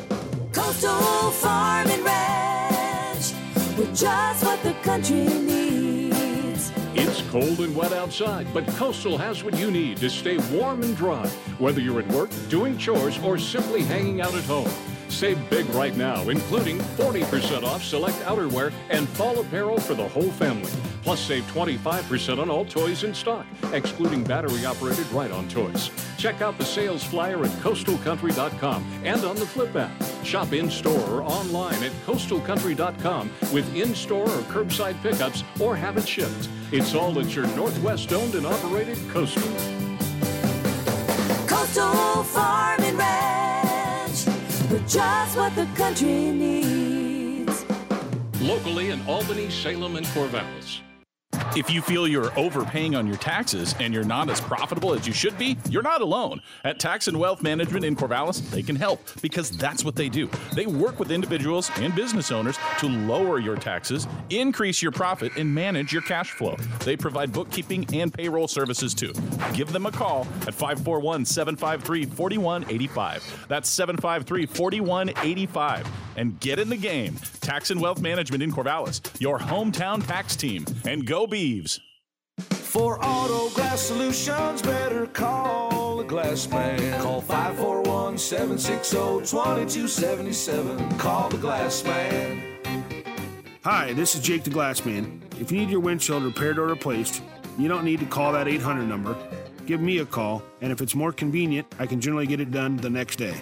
Coastal Farm and Ranch, with just what the country needs. It's cold and wet outside, but Coastal has what you need to stay warm and dry, whether you're at work, doing chores, or simply hanging out at home. Save big right now, including 40% off select outerwear and fall apparel for the whole family. Plus, save 25% on all toys in stock, excluding battery-operated ride-on toys. Check out the sales flyer at coastalcountry.com and on the Flip app. Shop in-store or online at coastalcountry.com with in-store or curbside pickups or have it shipped. It's all at your Northwest-owned and operated Coastal. Coastal Farm and Ranch. Just what the country needs. Locally in Albany, Salem, and Corvallis. If you feel you're overpaying on your taxes and you're not as profitable as you should be, you're not alone. At Tax and Wealth Management in Corvallis, they can help because that's what they do. They work with individuals and business owners to lower your taxes, increase your profit, and manage your cash flow. They provide bookkeeping and payroll services too. Give them a call at 541-753-4185. That's 753-4185. And get in the game. Tax and Wealth Management in Corvallis, your hometown tax team. And go Beavs. For auto glass solutions, better call the Glassman. Call 541-760-2277. Call the Glassman. Hi, this is Jake the Glassman. If you need your windshield repaired or replaced, you don't need to call that 800 number. Give me a call, and if it's more convenient, I can generally get it done the next day.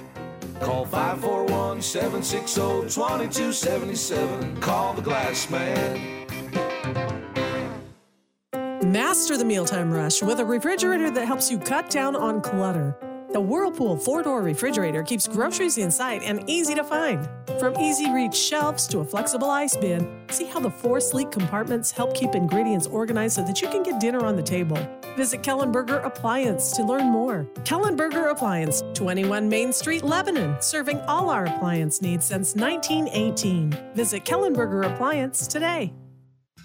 Call 541-760-2277. Call the Glassman. Master the mealtime rush with a refrigerator that helps you cut down on clutter. The Whirlpool 4-door refrigerator keeps groceries in sight and easy to find. From easy-reach shelves to a flexible ice bin, see how the 4 sleek compartments help keep ingredients organized so that you can get dinner on the table. Visit Kellenberger Appliance to learn more. Kellenberger Appliance, 21 Main Street, Lebanon, serving all our appliance needs since 1918. Visit Kellenberger Appliance today.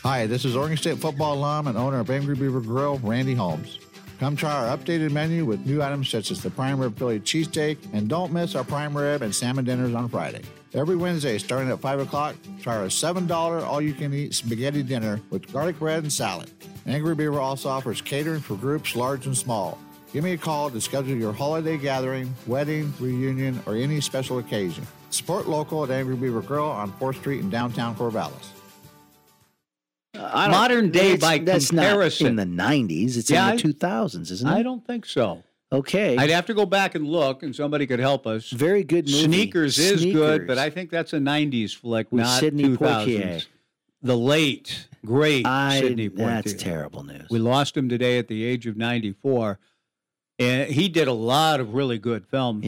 Hi, this is Oregon State football alum and owner of Angry Beaver Grill, Randy Holmes. Come try our updated menu with new items such as the prime rib Philly cheesesteak, and don't miss our prime rib and salmon dinners on Friday. Every Wednesday starting at 5 o'clock, try our $7 all-you-can-eat spaghetti dinner with garlic bread and salad. Angry Beaver also offers catering for groups large and small. Give me a call to schedule your holiday gathering, wedding, reunion, or any special occasion. Support local at Angry Beaver Grill on 4th Street in downtown Corvallis. Modern day by comparison. Not in the 90s. It's in the 2000s, isn't it? I don't think so. Okay. I'd have to go back and look, and somebody could help us. Very good movie. Sneakers is good, but I think that's a 90s flick, with not Sidney 2000s. Poitier. The late, great Sidney Poitier. That's terrible news. We lost him today at the age of 94. And he did a lot of really good films,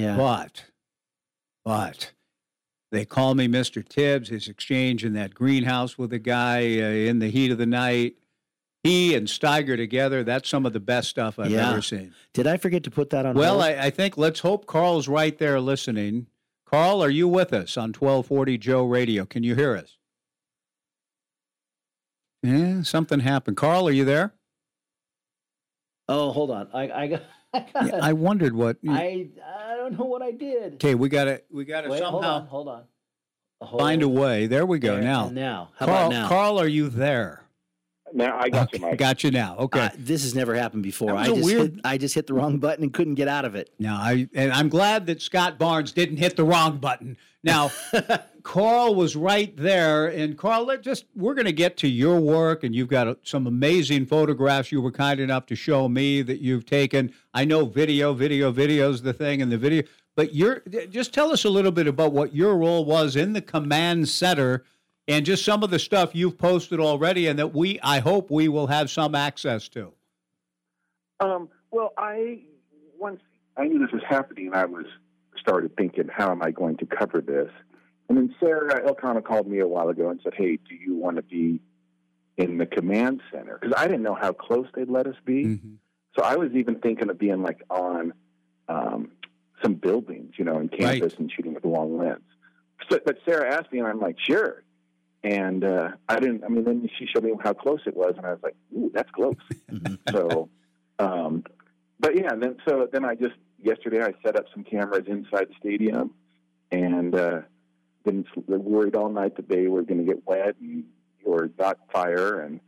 but They Call Me Mr. Tibbs, his exchange in that greenhouse with the guy in the heat of the night. He and Steiger together, that's some of the best stuff I've ever seen. Did I forget to put that on? Well, I think let's hope Carl's right there listening. Carl, are you with us on 1240 Joe Radio? Can you hear us? Yeah, something happened. Carl, are you there? Oh, hold on. I wondered what. I don't know what I did. Okay, we gotta somehow. Hold on. Find a way. There we go. Now. How about now? Carl, are you there? Now I got you, Mike. Got you now. Okay. This has never happened before. I just hit the wrong button and couldn't get out of it. No, I'm glad that Scott Barnes didn't hit the wrong button. Now, Carl was right there, and Carl, we're going to get to your work, and you've got some amazing photographs you were kind enough to show me that you've taken. I know video's the thing, and the video, but just tell us a little bit about what your role was in the command center, and just some of the stuff you've posted already, and that I hope we will have some access to. Well, once I knew this was happening, I started thinking, how am I going to cover this? And then Sarah Elkana called me a while ago and said, hey, do you want to be in the command center? Because I didn't know how close they'd let us be. Mm-hmm. So I was even thinking of being like on some buildings, in campus and shooting with a long lens. So, but Sarah asked me, and I'm like, sure. And then she showed me how close it was, and I was like, ooh, that's close. So, but yeah, and then I just, yesterday I set up some cameras inside the stadium, and been worried all night that they were going to get wet or not fire, and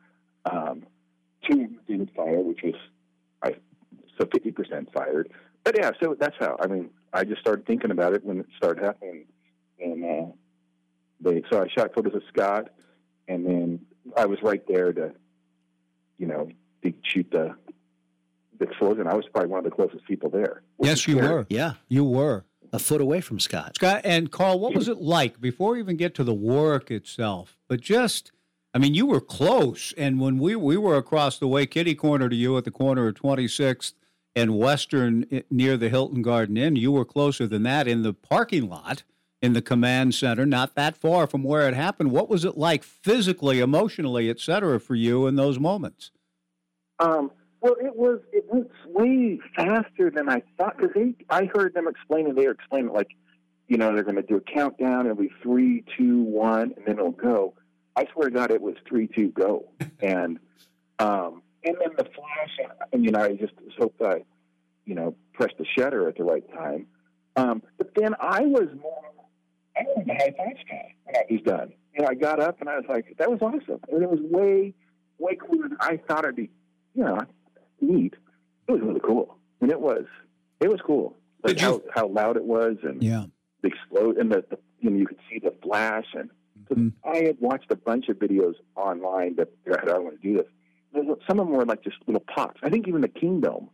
two didn't fire, which was 50% fired. But yeah, so that's how. I mean, I just started thinking about it when it started happening, and so I shot photos of Scott, and then I was right there to, to shoot the photos, and I was probably one of the closest people there. Yes, you were. Yeah, you were. A foot away from Scott. Scott and Carl, what was it like before we even get to the work itself? But you were close. And when we were across the way, kitty corner to you at the corner of 26th and Western near the Hilton Garden Inn, you were closer than that in the parking lot in the command center, not that far from where it happened. What was it like physically, emotionally, et cetera, for you in those moments? Well, it was way faster than I thought, because I heard them explaining. They were explaining like, they're going to do a countdown. It'll be 3, 2, 1, and then it'll go. I swear to God, it was 3, 2, go, and then the flash. And I just hoped I, pressed the shutter at the right time. But then I was the high five guy when I was done. I got up and I was like, that was awesome, and it was way, way cooler than I thought it'd be. Neat. It was really cool, and it was cool. Like how loud it was, and the explode, and the you could see the flash. And I had watched a bunch of videos online that I don't want to do this. Some of them were like just little pops. I think even the Kingdom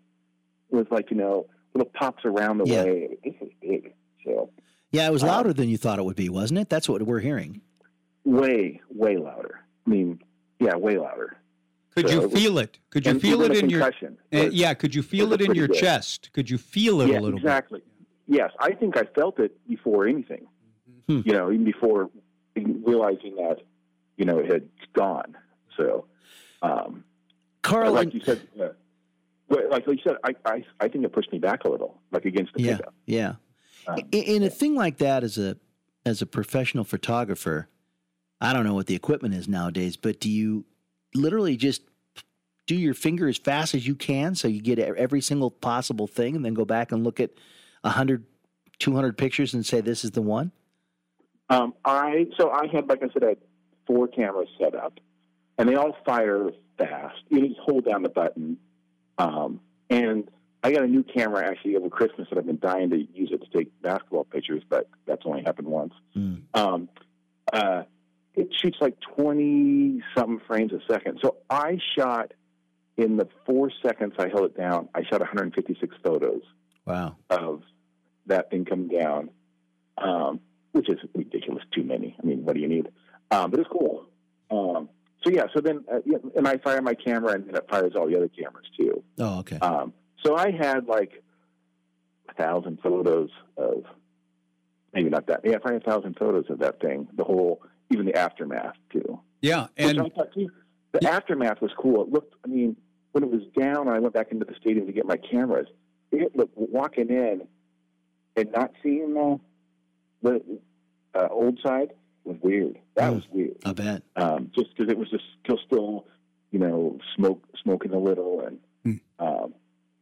was like little pops around the way. This is big. So it was louder than you thought it would be, wasn't it? That's what we're hearing. Way, way louder. I mean, way louder. Could you feel it? Could you feel it in your? Yeah. Could you feel it in your chest? Could you feel it a little bit? Exactly. Yes, I think I felt it before anything. Mm-hmm. Even before realizing that, it had gone. So, Carl, like you said, I think it pushed me back a little, like against the pickup. Yeah. In a thing like that, as a professional photographer, I don't know what the equipment is nowadays, but do you literally just do your finger as fast as you can so you get every single possible thing, and then go back and look at 100, 200 pictures and say, this is the one? I had, like I said, I had 4 cameras set up, and they all fire fast. You just hold down the button. And I got a new camera actually over Christmas that I've been dying to use it to take basketball pictures, but that's only happened once. Mm. It shoots like 20-something frames a second. So I shot, in the 4 seconds I held it down, I shot 156 photos. Wow. Of that thing coming down, which is ridiculous, too many. I mean, what do you need? But it's cool. So then I fire my camera, and then it fires all the other cameras, too. Oh, okay. So I had like 1,000 photos of, maybe not that. Yeah, I had 1,000 photos of that thing, the whole... Even the aftermath, too. Yeah. And I thought, too, the aftermath was cool. It looked, I mean, when it was down and I went back into the stadium to get my cameras, it looked, walking in and not seeing the old side was weird. That was weird. I bet. Just because it was just still, you know, smoking a little. And,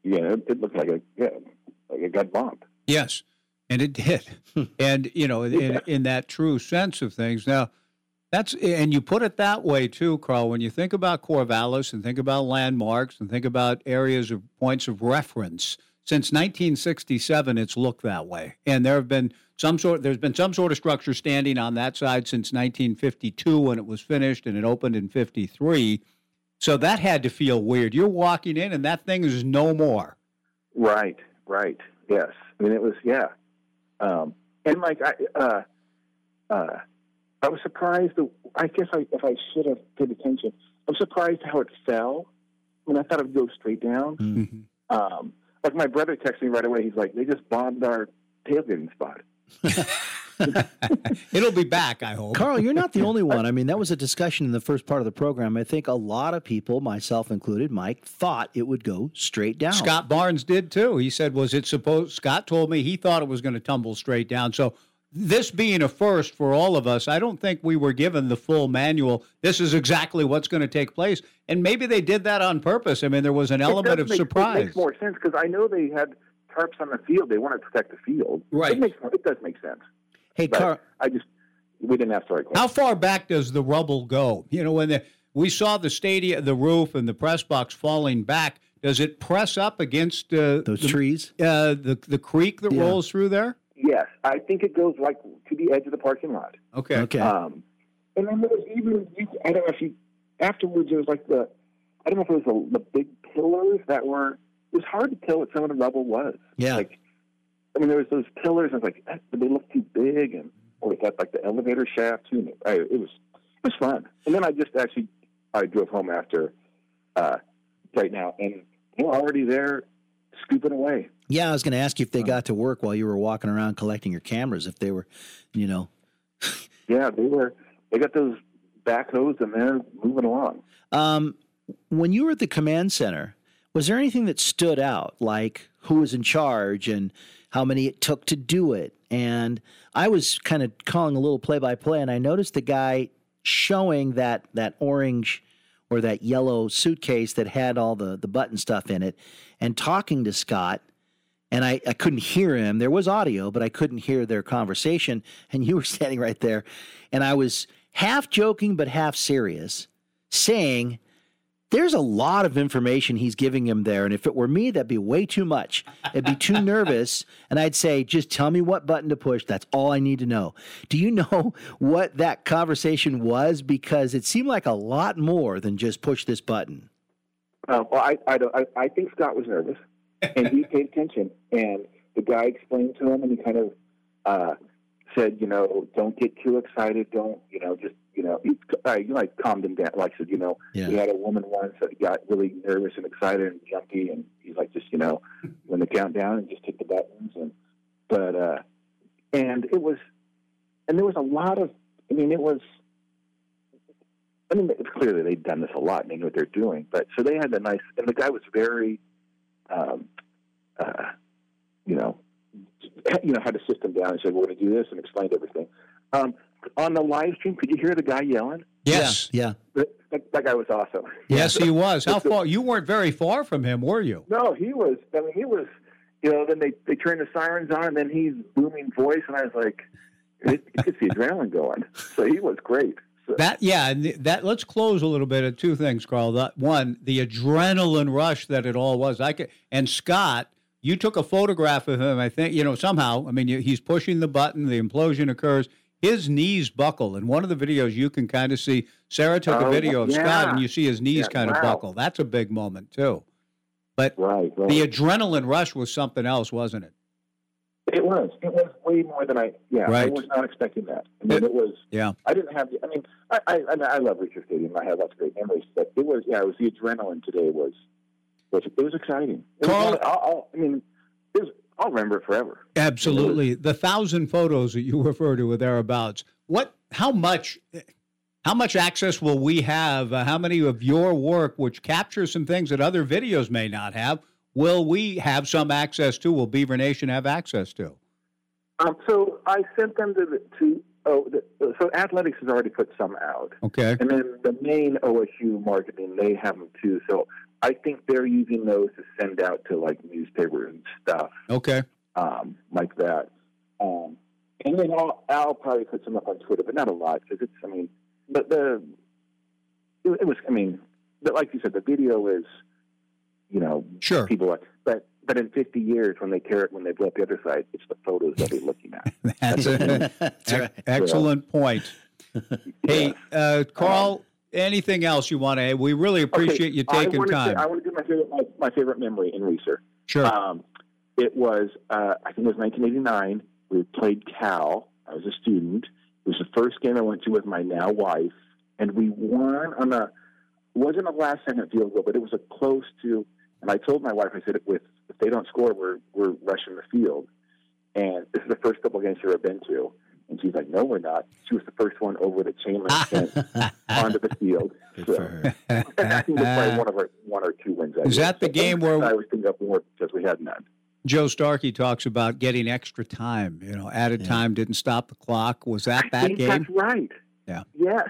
it looked like it got bombed. Yes. And it did. And, you know, in that true sense of things. Now, and you put it that way, too, Carl. When you think about Corvallis and think about landmarks and think about areas of points of reference, since 1967, it's looked that way. And there's been some sort of structure standing on that side since 1952 when it was finished, and it opened in 1953. So that had to feel weird. You're walking in, and that thing is no more. Right. Yes. I mean, it was, yeah. And like I was surprised. I guess if I should have paid attention, I'm surprised how it fell. I mean, I thought it would go straight down. Mm-hmm. Like my brother texted me right away. He's like, "They just bombed our tailgating spot." It'll be back, I hope. Carl, you're not the only one. I mean, that was a discussion in the first part of the program. I think a lot of people, myself included, Mike, thought it would go straight down. Scott Barnes did too. He said, Scott told me he thought it was going to tumble straight down. So this being a first for all of us, I don't think we were given the full manual. This is exactly what's going to take place. And maybe they did that on purpose. I mean, there was an element of surprise. It makes more sense because I know they had tarps on the field. They want to protect the field. Right. It does make sense. Hey, Carl. We didn't ask the right question. How far back does the rubble go? You know, when we saw the stadium, the roof, and the press box falling back, does it press up against those trees? The creek that rolls through there? Yes. I think it goes like to the edge of the parking lot. Okay. And then there was I don't know if you, afterwards there was like I don't know if it was the big pillars that were, it was hard to tell what some of the rubble was. Yeah. Like, I mean, there was those pillars, and I was like, they look too big, or is that like the elevator shaft? It was fun. And then I drove home after right now, and we're already there scooping away. Yeah, I was going to ask you if they got to work while you were walking around collecting your cameras, if they were, you know. Yeah, they were. They got those backhoes, and they're moving along. When you were at the command center, was there anything that stood out, like who was in charge and how many it took to do it? And I was kind of calling a little play-by-play, and I noticed the guy showing that orange or that yellow suitcase that had all the button stuff in it and talking to Scott, and I couldn't hear him. There was audio, but I couldn't hear their conversation, and you were standing right there. And I was half joking but half serious, saying, there's a lot of information he's giving him there, and if it were me, that'd be way too much. It'd be too nervous, and I'd say, just tell me what button to push. That's all I need to know. Do you know what that conversation was? Because it seemed like a lot more than just push this button. I think Scott was nervous, and he paid attention, and the guy explained to him, and he kind of said, you know, don't get too excited. Don't, you know, just, you know, he like calmed him down. Like I said, you know, we had a woman once that got really nervous and excited and jumpy, and he's like, just, you know, when they count down and just hit the buttons. And there was a lot of, clearly they'd done this a lot and they knew what they're doing, but so they had the nice, and the guy was very, had to system down and said, we're going to do this and explained everything. on the live stream, could you hear the guy yelling? Yes. Yeah. That guy was awesome. Yes, he was. How far? You weren't very far from him, were you? No, he was. I mean, he was, you know, then they turned the sirens on, and then he's booming voice, and I was like, you could see adrenaline going. So he was great. Let's close a little bit at two things, Carl. One, the adrenaline rush that it all was. And Scott, you took a photograph of him, I think, you know, somehow. I mean, he's pushing the button, the implosion occurs, his knees buckle. In one of the videos, you can kind of see, Sarah took a video of Scott, and you see his knees kind of buckle. That's a big moment, too. But the adrenaline rush was something else, wasn't it? It was. It was way more than I was not expecting that. I mean, I love Reser Stadium. I have lots of great memories, but it was the adrenaline today was exciting. I'll remember it forever. Absolutely. The 1,000 photos that you refer to were thereabouts. How much access will we have? How many of your work, which captures some things that other videos may not have, will we have some access to? Will Beaver Nation have access to? So I sent them so athletics has already put some out. Okay. And then the main OSU marketing, they have them too. So I think they're using those to send out to like newspapers and stuff. Okay. Like that. And then I'll probably put some up on Twitter, but not a lot because it's, I mean, but like you said, the video is, you know, sure. People are, but in 50 years, when they blow up the other side, it's the photos they'll be looking at. Excellent point. Hey, Carl, anything else you want to add? We really appreciate you taking time. I want to do my favorite memory in Reser. Sure. It was, I think it was 1989. We played Cal. I was a student. It was the first game I went to with my now wife, and we won on a, wasn't a last-second field goal, but it was a close to. And I told my wife, I said, if they don't score, we're rushing the field. And this is the first couple games she's ever been to. And she's like, no, we're not. She was the first one over the chain link fence onto the field. So. And I think that's probably one or two wins. Is that the game where I always think up more because we had none? Joe Starkey talks about getting extra time. You know, added time, didn't stop the clock. Was that that game? That's right. Yeah. Yes.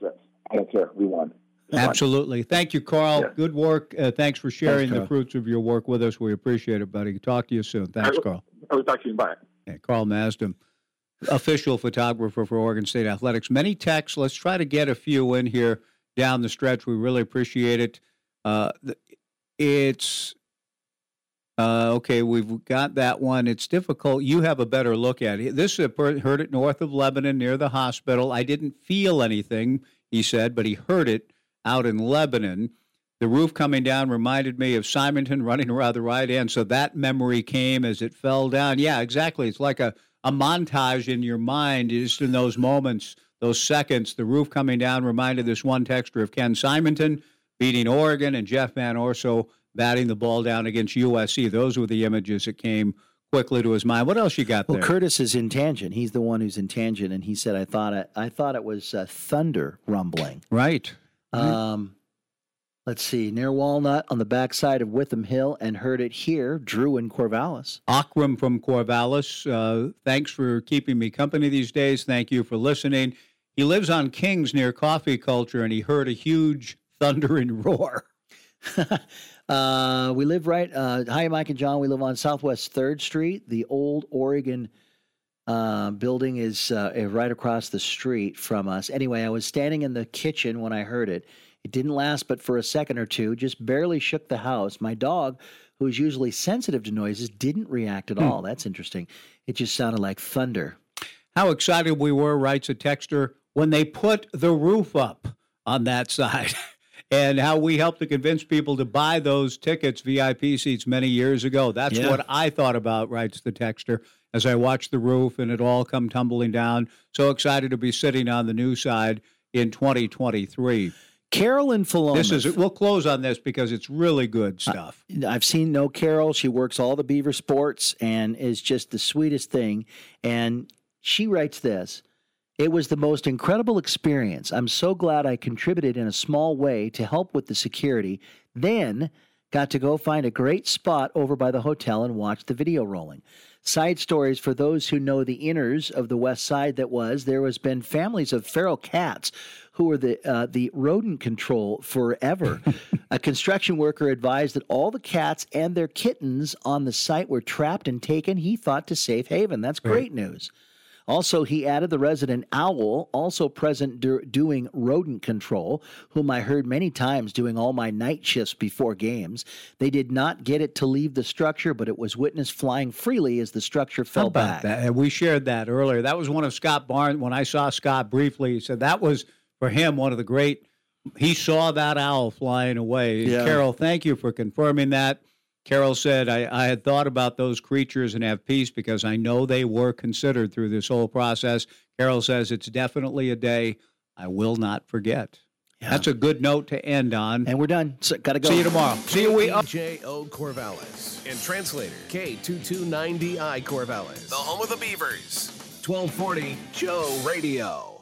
So, I don't care. We won. Absolutely. Thank you, Carl. Yeah. Good work. Thanks for sharing the fruits of your work with us. We appreciate it, buddy. Talk to you soon. Thanks, Carl. I will talk to you. Bye. Okay. Carl Maasdam, official photographer for Oregon State Athletics. Many texts. Let's try to get a few in here down the stretch. We really appreciate it. Okay, we've got that one. It's difficult. You have a better look at it. This is heard it north of Lebanon near the hospital. I didn't feel anything, he said, but he heard it out in Lebanon. The roof coming down reminded me of Simonton running around the right end, so that memory came as it fell down. Yeah, exactly. It's like a montage in your mind just in those moments, those seconds. The roof coming down reminded this one texter of Ken Simonton beating Oregon and Jeff Van Orso batting the ball down against USC. Those were the images that came quickly to his mind. What else you got there? Well, Curtis is in Tangent. He's the one who's in Tangent, and he said, I thought it was thunder rumbling. Right. Let's see, near Walnut on the backside of Witham Hill and heard it here, Drew in Corvallis. Akram from Corvallis, thanks for keeping me company these days. Thank you for listening. He lives on Kings near Coffee Culture, and he heard a huge thundering roar. We live hi, Mike and John. We live on Southwest 3rd Street. The old Oregon building is right across the street from us. Anyway, I was standing in the kitchen when I heard it. It didn't last but for a second or two, just barely shook the house. My dog, who is usually sensitive to noises, didn't react at all. That's interesting. It just sounded like thunder. How excited we were, writes a texter, when they put the roof up on that side. And how we helped to convince people to buy those tickets, VIP seats, many years ago. That's what I thought about, writes the texter, as I watched the roof and it all come tumbling down. So excited to be sitting on the new side in 2023. Carolyn Philomath. We'll close on this because it's really good stuff. I've seen Carol. She works all the Beaver sports and is just the sweetest thing. And she writes this. It was the most incredible experience. I'm so glad I contributed in a small way to help with the security. Then Got to go find a great spot over by the hotel and watch the video rolling. Side stories for those who know the inners of the West Side that was, there has been families of feral cats who were the rodent control forever. A construction worker advised that all the cats and their kittens on the site were trapped and taken, he thought, to safe haven. That's great news. Also, he added the resident owl, also present doing rodent control, whom I heard many times doing all my night shifts before games. They did not get it to leave the structure, but it was witnessed flying freely as the structure fell back. That? We shared that earlier. That was one of Scott Barnes. When I saw Scott briefly, he said that was, for him, one of the great. He saw that owl flying away. Yeah. Carol, thank you for confirming that. Carol said, I had thought about those creatures and have peace because I know they were considered through this whole process. Carol says, it's definitely a day I will not forget. Yeah. That's a good note to end on. And we're done. So, gotta go. See you tomorrow. See you. KJO Corvallis. And translator, K229DI Corvallis. The home of the Beavers. 1240 Joe Radio.